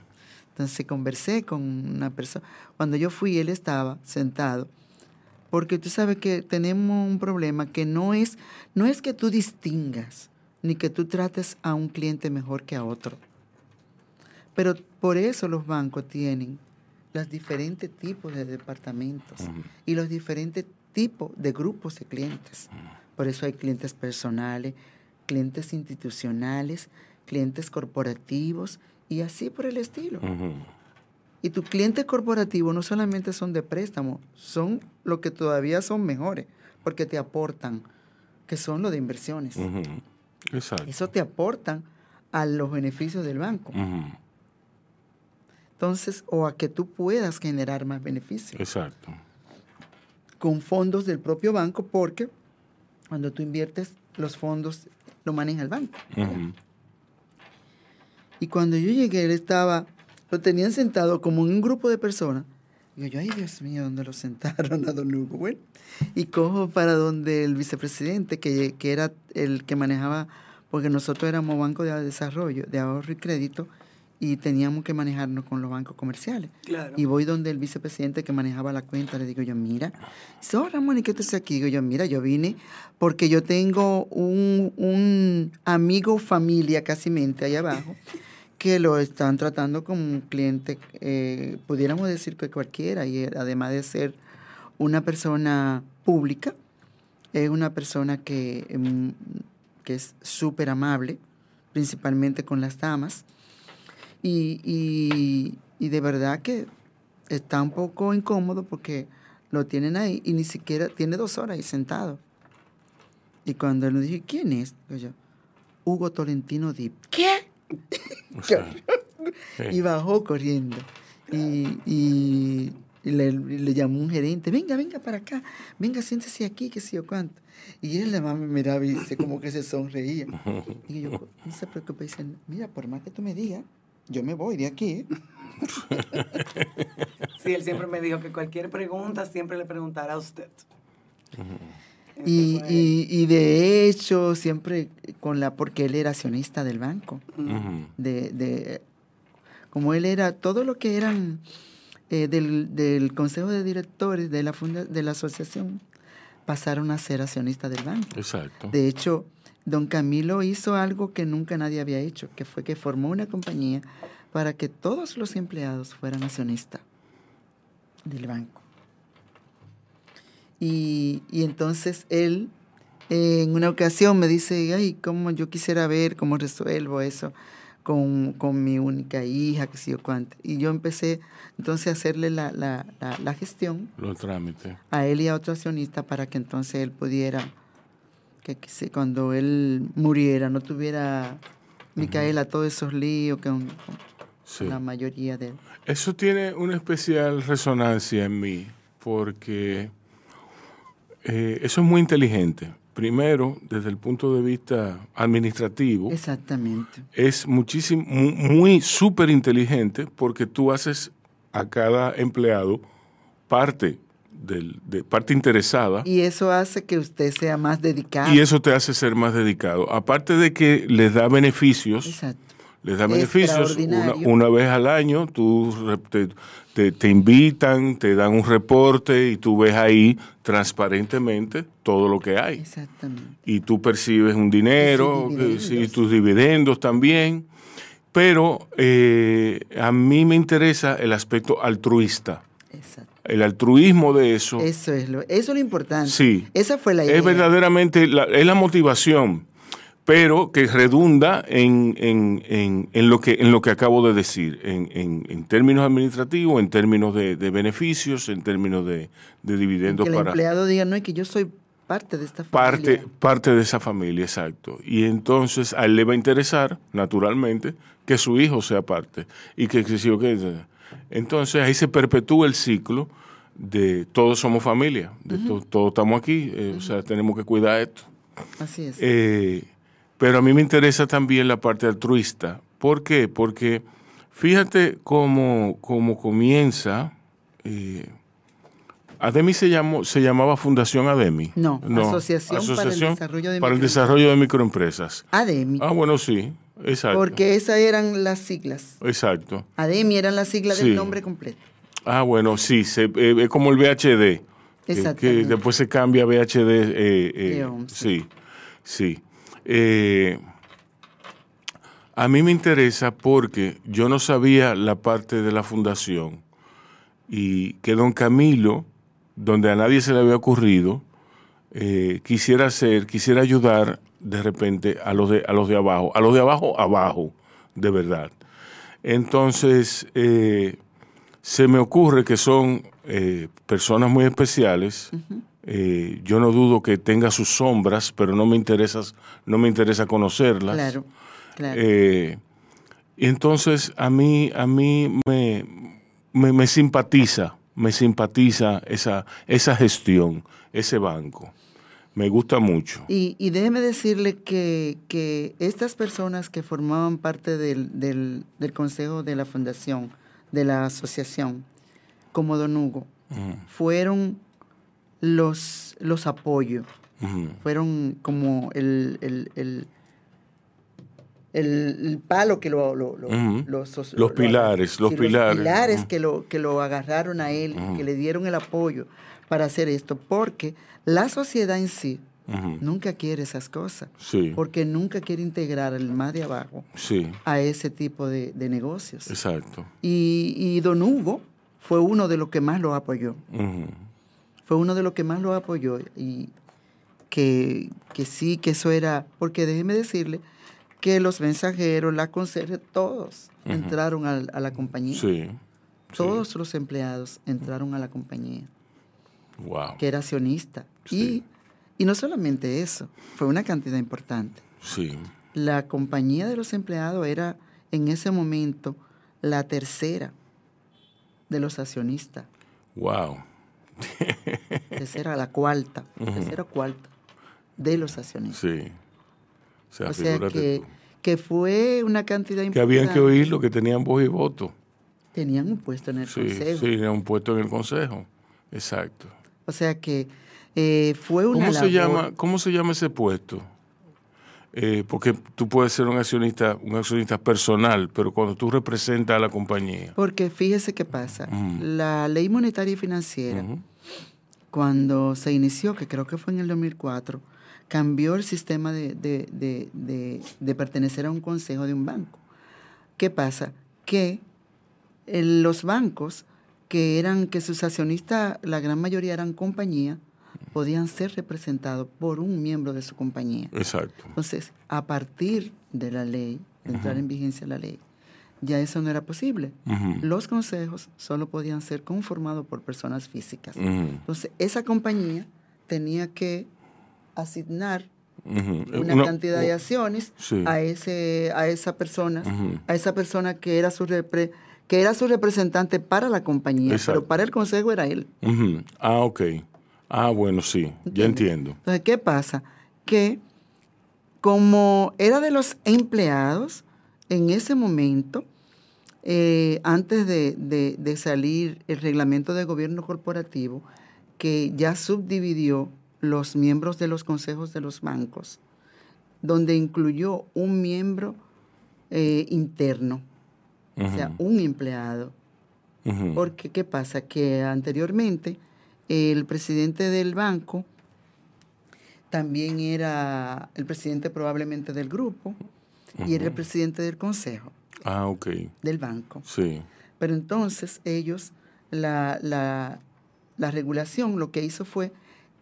Entonces conversé con una persona. Cuando yo fui, él estaba sentado. Porque tú sabes que tenemos un problema que no es, no es que tú distingas, ni que tú trates a un cliente mejor que a otro. Pero por eso los bancos tienen los diferentes tipos de departamentos uh-huh. y los diferentes tipos de grupos de clientes. Uh-huh. Por eso hay clientes personales, clientes institucionales, clientes corporativos y así por el estilo. Uh-huh. Y tus clientes corporativos no solamente son de préstamo, son los que todavía son mejores porque te aportan, que son los de inversiones. Uh-huh. Exacto. Eso te aportan a los beneficios del banco. Uh-huh. Entonces, o a que tú puedas generar más beneficios. Exacto. Con fondos del propio banco, porque cuando tú inviertes, los fondos lo maneja el banco. Uh-huh. Y cuando yo llegué, él estaba, lo tenían sentado como en un grupo de personas. Y yo, ay, Dios mío, ¿dónde lo sentaron a don Hugo? Bueno, y cojo para donde el vicepresidente, que, que era el que manejaba, porque nosotros éramos Banco de Desarrollo, de Ahorro y Crédito, y teníamos que manejarnos con los bancos comerciales. Claro. Y voy donde el vicepresidente que manejaba la cuenta, le digo yo, mira, so, Ramón, ¿y qué tú estás aquí? Digo yo, mira, yo vine porque yo tengo un, un amigo familia casi mente allá abajo que lo están tratando como un cliente, eh, pudiéramos decir que cualquiera, y además de ser una persona pública, es una persona que, que es súper amable, principalmente con las damas. Y, y, y de verdad que está un poco incómodo porque lo tienen ahí y ni siquiera tiene dos horas ahí sentado. Y cuando él me dijo, ¿quién es? Yo, Hugo Tolentino Dip. ¿Qué? O sea, y bajó corriendo. Y, y le, le llamó un gerente, venga, venga para acá, venga, siéntese aquí, qué sé yo cuánto. Y él la mamá me miraba y se, como que se sonreía. Y yo, no se preocupe, dice, mira, por más que tú me digas, yo me voy de aquí. Sí, él siempre me dijo que cualquier pregunta siempre le preguntara a usted. Uh-huh. Y, y, y de hecho, siempre con la... Porque él era accionista del banco. Uh-huh. de, de Como él era... Todo lo que eran eh, del, del Consejo de Directores de la, funda, de la asociación pasaron a ser accionistas del banco. Exacto. De hecho... Don Camilo hizo algo que nunca nadie había hecho, que fue que formó una compañía para que todos los empleados fueran accionistas del banco. Y, y entonces él, eh, en una ocasión me dice, ay, cómo yo quisiera ver cómo resuelvo eso. con, con mi única hija, que sé yo cuánto. Y yo empecé entonces a hacerle la, la, la, la gestión. Los trámites. A él y a otro accionista para que entonces él pudiera, que, que cuando él muriera, no tuviera Micaela uh-huh. todos esos líos que un, sí. la mayoría de él. Eso tiene una especial resonancia en mí, porque eh, eso es muy inteligente. Primero, desde el punto de vista administrativo. Exactamente. Es muchísimo, muy, muy súper inteligente, porque tú haces a cada empleado parte del, de parte interesada. Y eso hace que usted sea más dedicado. Y eso te hace ser más dedicado. Aparte de que les da beneficios. Exacto. Les da beneficios una, una vez al año, tú te, te, te invitan, te dan un reporte y tú ves ahí transparentemente todo lo que hay. Exactamente. Y tú percibes un dinero, y tus dividendos también. Pero eh, a mí me interesa el aspecto altruista. Exacto. El altruismo de eso. Eso es lo, eso es lo importante. Sí. Esa fue la idea. Es verdaderamente la, es la motivación, pero que redunda en, en, en, en, lo que, en lo que acabo de decir, en, en, en términos administrativos, en términos de, de beneficios, en términos de, de dividendos. Que el para, empleado diga, no, es que yo soy parte de esta familia. Parte, parte de esa familia, exacto. Y entonces a él le va a interesar, naturalmente, que su hijo sea parte. Y que, que, que entonces ahí se perpetúa el ciclo de todos somos familia, de uh-huh. to, todos estamos aquí, eh, uh-huh. o sea, tenemos que cuidar esto. Así es. Eh, Pero a mí me interesa también la parte altruista. ¿Por qué? Porque fíjate cómo, cómo comienza. Eh, ADEMI se llamó, se llamaba Fundación ADEMI. No, no Asociación, Asociación para el Desarrollo de, para el desarrollo de Microempresas. ADEMI. Ah, bueno, sí, exacto. Porque esas eran las siglas. Exacto. ADEMI eran las siglas sí. del nombre completo. Ah, bueno, sí, se, eh, es como el V H D. Exacto. Que, que después se cambia a V H D. Eh, eh, sí, sí. Eh, a mí me interesa porque yo no sabía la parte de la fundación y que don Camilo, donde a nadie se le había ocurrido, eh, quisiera hacer, quisiera ayudar de repente a los de, a los de abajo, a los de abajo, abajo, de verdad. Entonces, eh, se me ocurre que son eh, personas muy especiales. Uh-huh. Eh, yo no dudo que tenga sus sombras, pero no me interesa, no me interesa conocerlas. Claro, claro. Eh, entonces, a mí, a mí me, me, me simpatiza, me simpatiza esa, esa gestión, ese banco. Me gusta mucho. Y, y déjeme decirle que, que estas personas que formaban parte del, del, del consejo de la fundación, de la asociación, como don Hugo, uh-huh. fueron... Los, los apoyos uh-huh. fueron como el, el, el, el, el palo que lo, lo, lo, uh-huh. los, los, los pilares, lo, los, sí, pilares. los pilares uh-huh. que, lo, que lo agarraron a él, uh-huh. que le dieron el apoyo para hacer esto, porque la sociedad en sí uh-huh. nunca quiere esas cosas, sí. porque nunca quiere integrar al más de abajo sí. a ese tipo de, de negocios. Exacto. Y, y don Hugo fue uno de los que más lo apoyó. Uh-huh. Fue uno de los que más lo apoyó y que, que sí, que eso era... Porque déjeme decirle que los mensajeros, la conserje, todos uh-huh. entraron a, a la compañía. Sí. Todos sí. los empleados entraron a la compañía. Wow. Que era accionista. Sí. Y, y no solamente eso, fue una cantidad importante. Sí. La compañía de los empleados era, en ese momento, la tercera de los accionistas. Wow. Tercera, la cuarta, uh-huh. tercera o cuarta de los accionistas. Sí. O sea, o sea que, que fue una cantidad importante. Que habían que oír lo que tenían voz y voto. Tenían un puesto en el sí, consejo. Sí, tenían un puesto en el consejo. Exacto. O sea que eh, fue una. ¿Cómo labor... se llama? ¿Cómo se llama ese puesto? Eh, porque tú puedes ser un accionista, un accionista personal, pero cuando tú representas a la compañía. Porque fíjese qué pasa. Uh-huh. La ley monetaria y financiera, uh-huh. cuando se inició, que creo que fue en el dos mil cuatro, cambió el sistema de, de, de, de, de pertenecer a un consejo de un banco. ¿Qué pasa? Que los bancos que eran, que sus accionistas, la gran mayoría eran compañías, podían ser representados por un miembro de su compañía. Exacto. Entonces, a partir de la ley de entrar Ajá. en vigencia la ley. Ya eso no era posible. Ajá. Los consejos solo podían ser conformados por personas físicas. Ajá. Entonces, esa compañía tenía que asignar Uh-huh. una, una cantidad de acciones sí. a ese a esa persona uh-huh. a esa persona que era su repre, que era su representante para la compañía. Exacto. Pero para el consejo era él. Uh-huh. Ah, ok. Ah, bueno, sí. ¿Entiendes? Ya entiendo. Entonces, ¿qué pasa? Que como era de los empleados en ese momento, eh, antes de, de, de salir el reglamento de gobierno corporativo que ya subdividió los miembros de los consejos de los bancos, donde incluyó un miembro eh, interno, uh-huh. o sea, un empleado. Uh-huh. Porque, ¿qué pasa? Que anteriormente el presidente del banco también era el presidente probablemente del grupo uh-huh. y era el presidente del consejo ah, okay. del banco. Sí. Pero entonces ellos, la, la, la regulación lo que hizo fue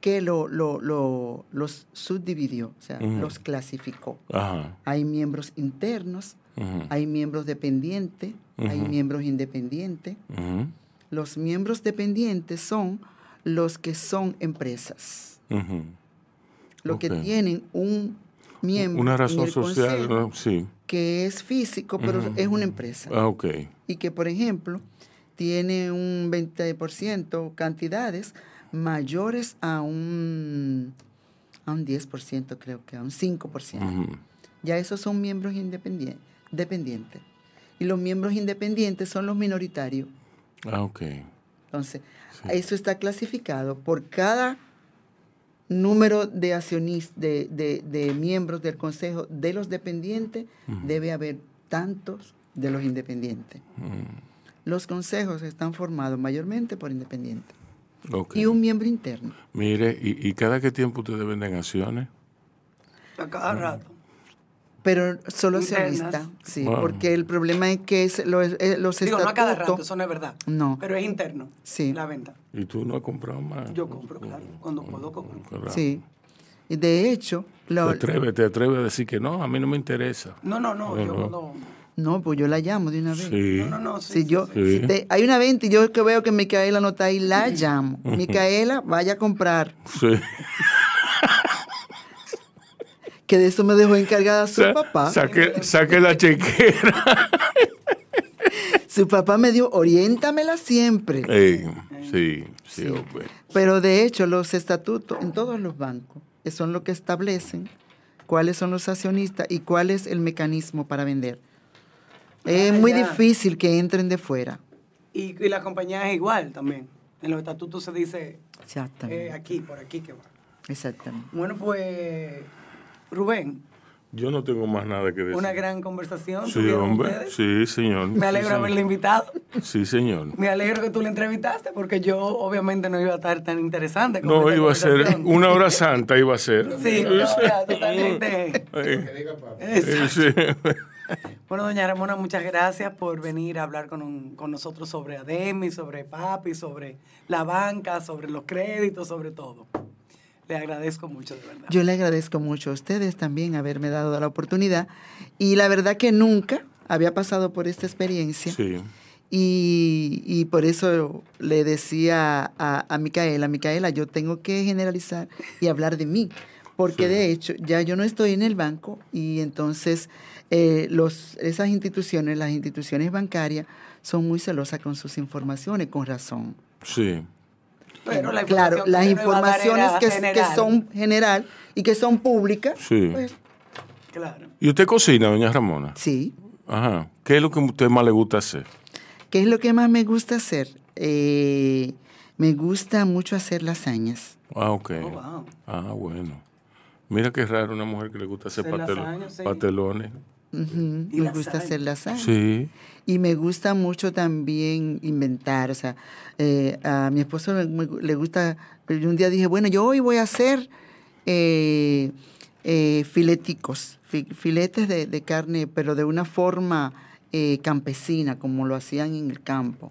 que lo, lo, lo, los subdividió, o sea, uh-huh. los clasificó. Uh-huh. Hay miembros internos, uh-huh. hay miembros dependientes, uh-huh. hay miembros independientes. Uh-huh. Los miembros dependientes son los que son empresas. Uh-huh. Los okay. que tienen un miembro una razón social, ¿no? Sí. que es físico, pero uh-huh. es una empresa. Ah, okay. Y que, por ejemplo, tiene un veinte por ciento cantidades mayores a un, a un diez por ciento, creo que a un cinco por ciento. Uh-huh. Ya esos son miembros independientes. Dependiente. Y los miembros independientes son los minoritarios. Ah, ok. Entonces, sí. eso está clasificado por cada número de accionistas, de, de, de miembros del consejo, de los dependientes, uh-huh. debe haber tantos de los independientes. Uh-huh. Los consejos están formados mayormente por independientes. Okay. Y un miembro interno. Mire, ¿y, y cada qué tiempo ustedes venden acciones? A cada rato. Pero solo accionista, sí, wow. porque el problema es que es los, los Digo, estatutos... no a cada rato, eso no es verdad. No. Pero es interno, sí. la venta. ¿Y tú no has comprado más? Yo compro, claro, cuando puedo compro. Sí. Y de hecho... Lo... ¿Te atreves, te atreves a decir que no? A mí no me interesa. No, no, no, bueno. yo no... No, pues yo la llamo de una vez. Sí. No, no, no. Sí, si yo, sí. si te, hay una venta y yo que veo que Micaela no está ahí, la llamo. Micaela, vaya a comprar. Sí. Que de eso me dejó encargada su Sa papá. Saque, saque la chequera. Su papá me dijo, oriéntamela siempre. Hey, sí, sí, sí. Okay. Pero de hecho, los estatutos en todos los bancos son los que establecen cuáles son los accionistas y cuál es el mecanismo para vender. Es ah, muy ya. difícil que entren de fuera. Y, y la compañía es igual también. En los estatutos se dice eh, aquí, por aquí que va. Exactamente. Bueno, pues, Rubén. Yo no tengo más nada que decir. Una gran conversación. Sí, hombre. Ustedes. Sí, señor. Me alegro sí, haberle señor. invitado. Sí, señor. Me alegro que tú le entrevistaste porque yo obviamente no iba a estar tan interesante. Como no, iba a ser una hora santa, iba a ser. Sí, no, ya, totalmente. Lo que diga papá. Exacto. Bueno, doña Ramona, muchas gracias por venir a hablar con, un, con nosotros sobre ADEMI, sobre Papi, sobre la banca, sobre los créditos, sobre todo. Le agradezco mucho, de verdad. Yo le agradezco mucho a ustedes también haberme dado la oportunidad. Y la verdad que nunca había pasado por esta experiencia. Sí. Y, y por eso le decía a, a Micaela, Micaela, yo tengo que generalizar y hablar de mí. Porque sí. de hecho, ya yo no estoy en el banco y entonces... Eh, los, esas instituciones, las instituciones bancarias, son muy celosas con sus informaciones, con razón. Sí. Pero la claro, las informaciones que, que son general y que son públicas. Sí. Pues, claro. ¿Y usted cocina, doña Ramona? Sí. Ajá. ¿Qué es lo que a usted más le gusta hacer? ¿Qué es lo que más me gusta hacer? Eh, me gusta mucho hacer lasañas. Ah, ok. Oh, wow. Ah, bueno. Mira qué raro una mujer que le gusta hacer, hacer patelo, lasaña, sí. patelones. Uh-huh. Me gusta hacer lasaña. Sí. Y me gusta mucho también inventar. O sea, eh, a mi esposo me, me, le gusta... Un día dije, bueno, yo hoy voy a hacer eh, eh, fileticos, fi, filetes de, de carne, pero de una forma eh, campesina, como lo hacían en el campo.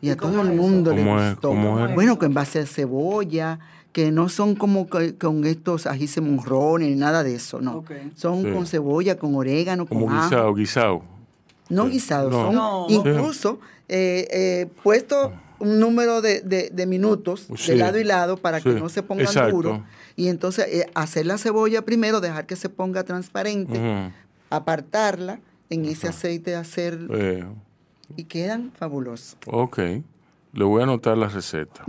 Y a todo el mundo le gustó. Bueno, que en base a cebolla, que no son como que, con estos ajíes monrones, nada de eso, no. Okay. Son sí. con cebolla, con orégano, como con ajo. Como guisado, guisado. No sí. guisado, no. son no. incluso eh, eh, puesto un número de, de, de minutos sí. de lado y lado para sí. que no se pongan Exacto. duro. Y entonces eh, hacer la cebolla primero, dejar que se ponga transparente, uh-huh. apartarla, en ese uh-huh. aceite hacer... Eh. Y quedan fabulosos. Ok. Le voy a anotar la receta.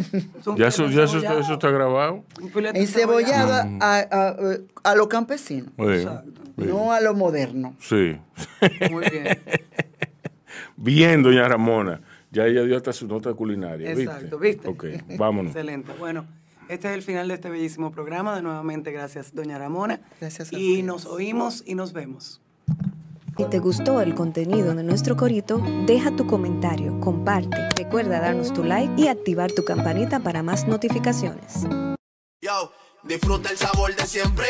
¿Ya, eso, ya eso, eso está grabado? Encebollado a, a, a lo campesino. Bien, bien. No a lo moderno. Sí. Muy bien. Bien, doña Ramona. Ya ella dio hasta su nota culinaria. Exacto, ¿viste? ¿Viste? Ok, vámonos. Excelente. Bueno, este es el final de este bellísimo programa. De nuevamente, gracias, doña Ramona. Gracias a ustedes. Y nos oímos y nos vemos. Si te gustó el contenido de nuestro corito, deja tu comentario, comparte, recuerda darnos tu like y activar tu campanita para más notificaciones. Yo, disfruta el sabor de siempre,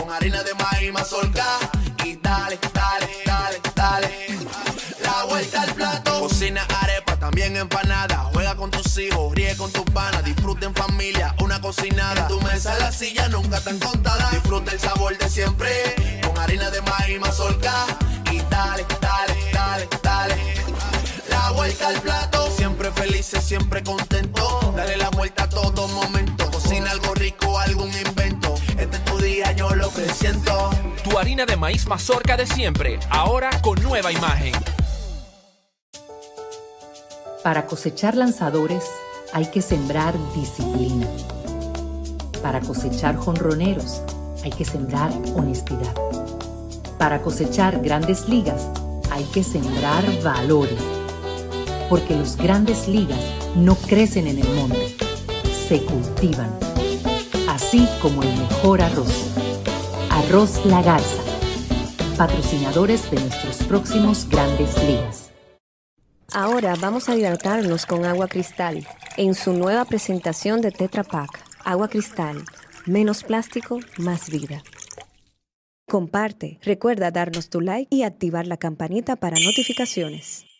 con harina de maíz mazorca, y dale, dale, dale, dale, la vuelta al plato. Cocina arepa, también empanada, juega con tus hijos, ríe con tus panas, disfruta en familia, una cocinada, en tu mesa la silla nunca tan contada. Disfruta el sabor de siempre, con harina de maíz mazorca, dale, dale, dale, dale, la vuelta al plato. Siempre felices, siempre contento, dale la vuelta a todo momento. Cocina algo rico, algún invento, este es tu día, yo lo presiento. Tu harina de maíz mazorca de siempre, ahora con nueva imagen. Para cosechar lanzadores hay que sembrar disciplina. Para cosechar jonroneros hay que sembrar honestidad. Para cosechar grandes ligas, hay que sembrar valores. Porque las grandes ligas no crecen en el monte, se cultivan. Así como el mejor arroz. Arroz La Garza. Patrocinadores de nuestros próximos grandes ligas. Ahora vamos a hidratarnos con Agua Cristal. En su nueva presentación de Tetra Pak. Agua Cristal. Menos plástico, más vida. Comparte, recuerda darnos tu like y activar la campanita para notificaciones.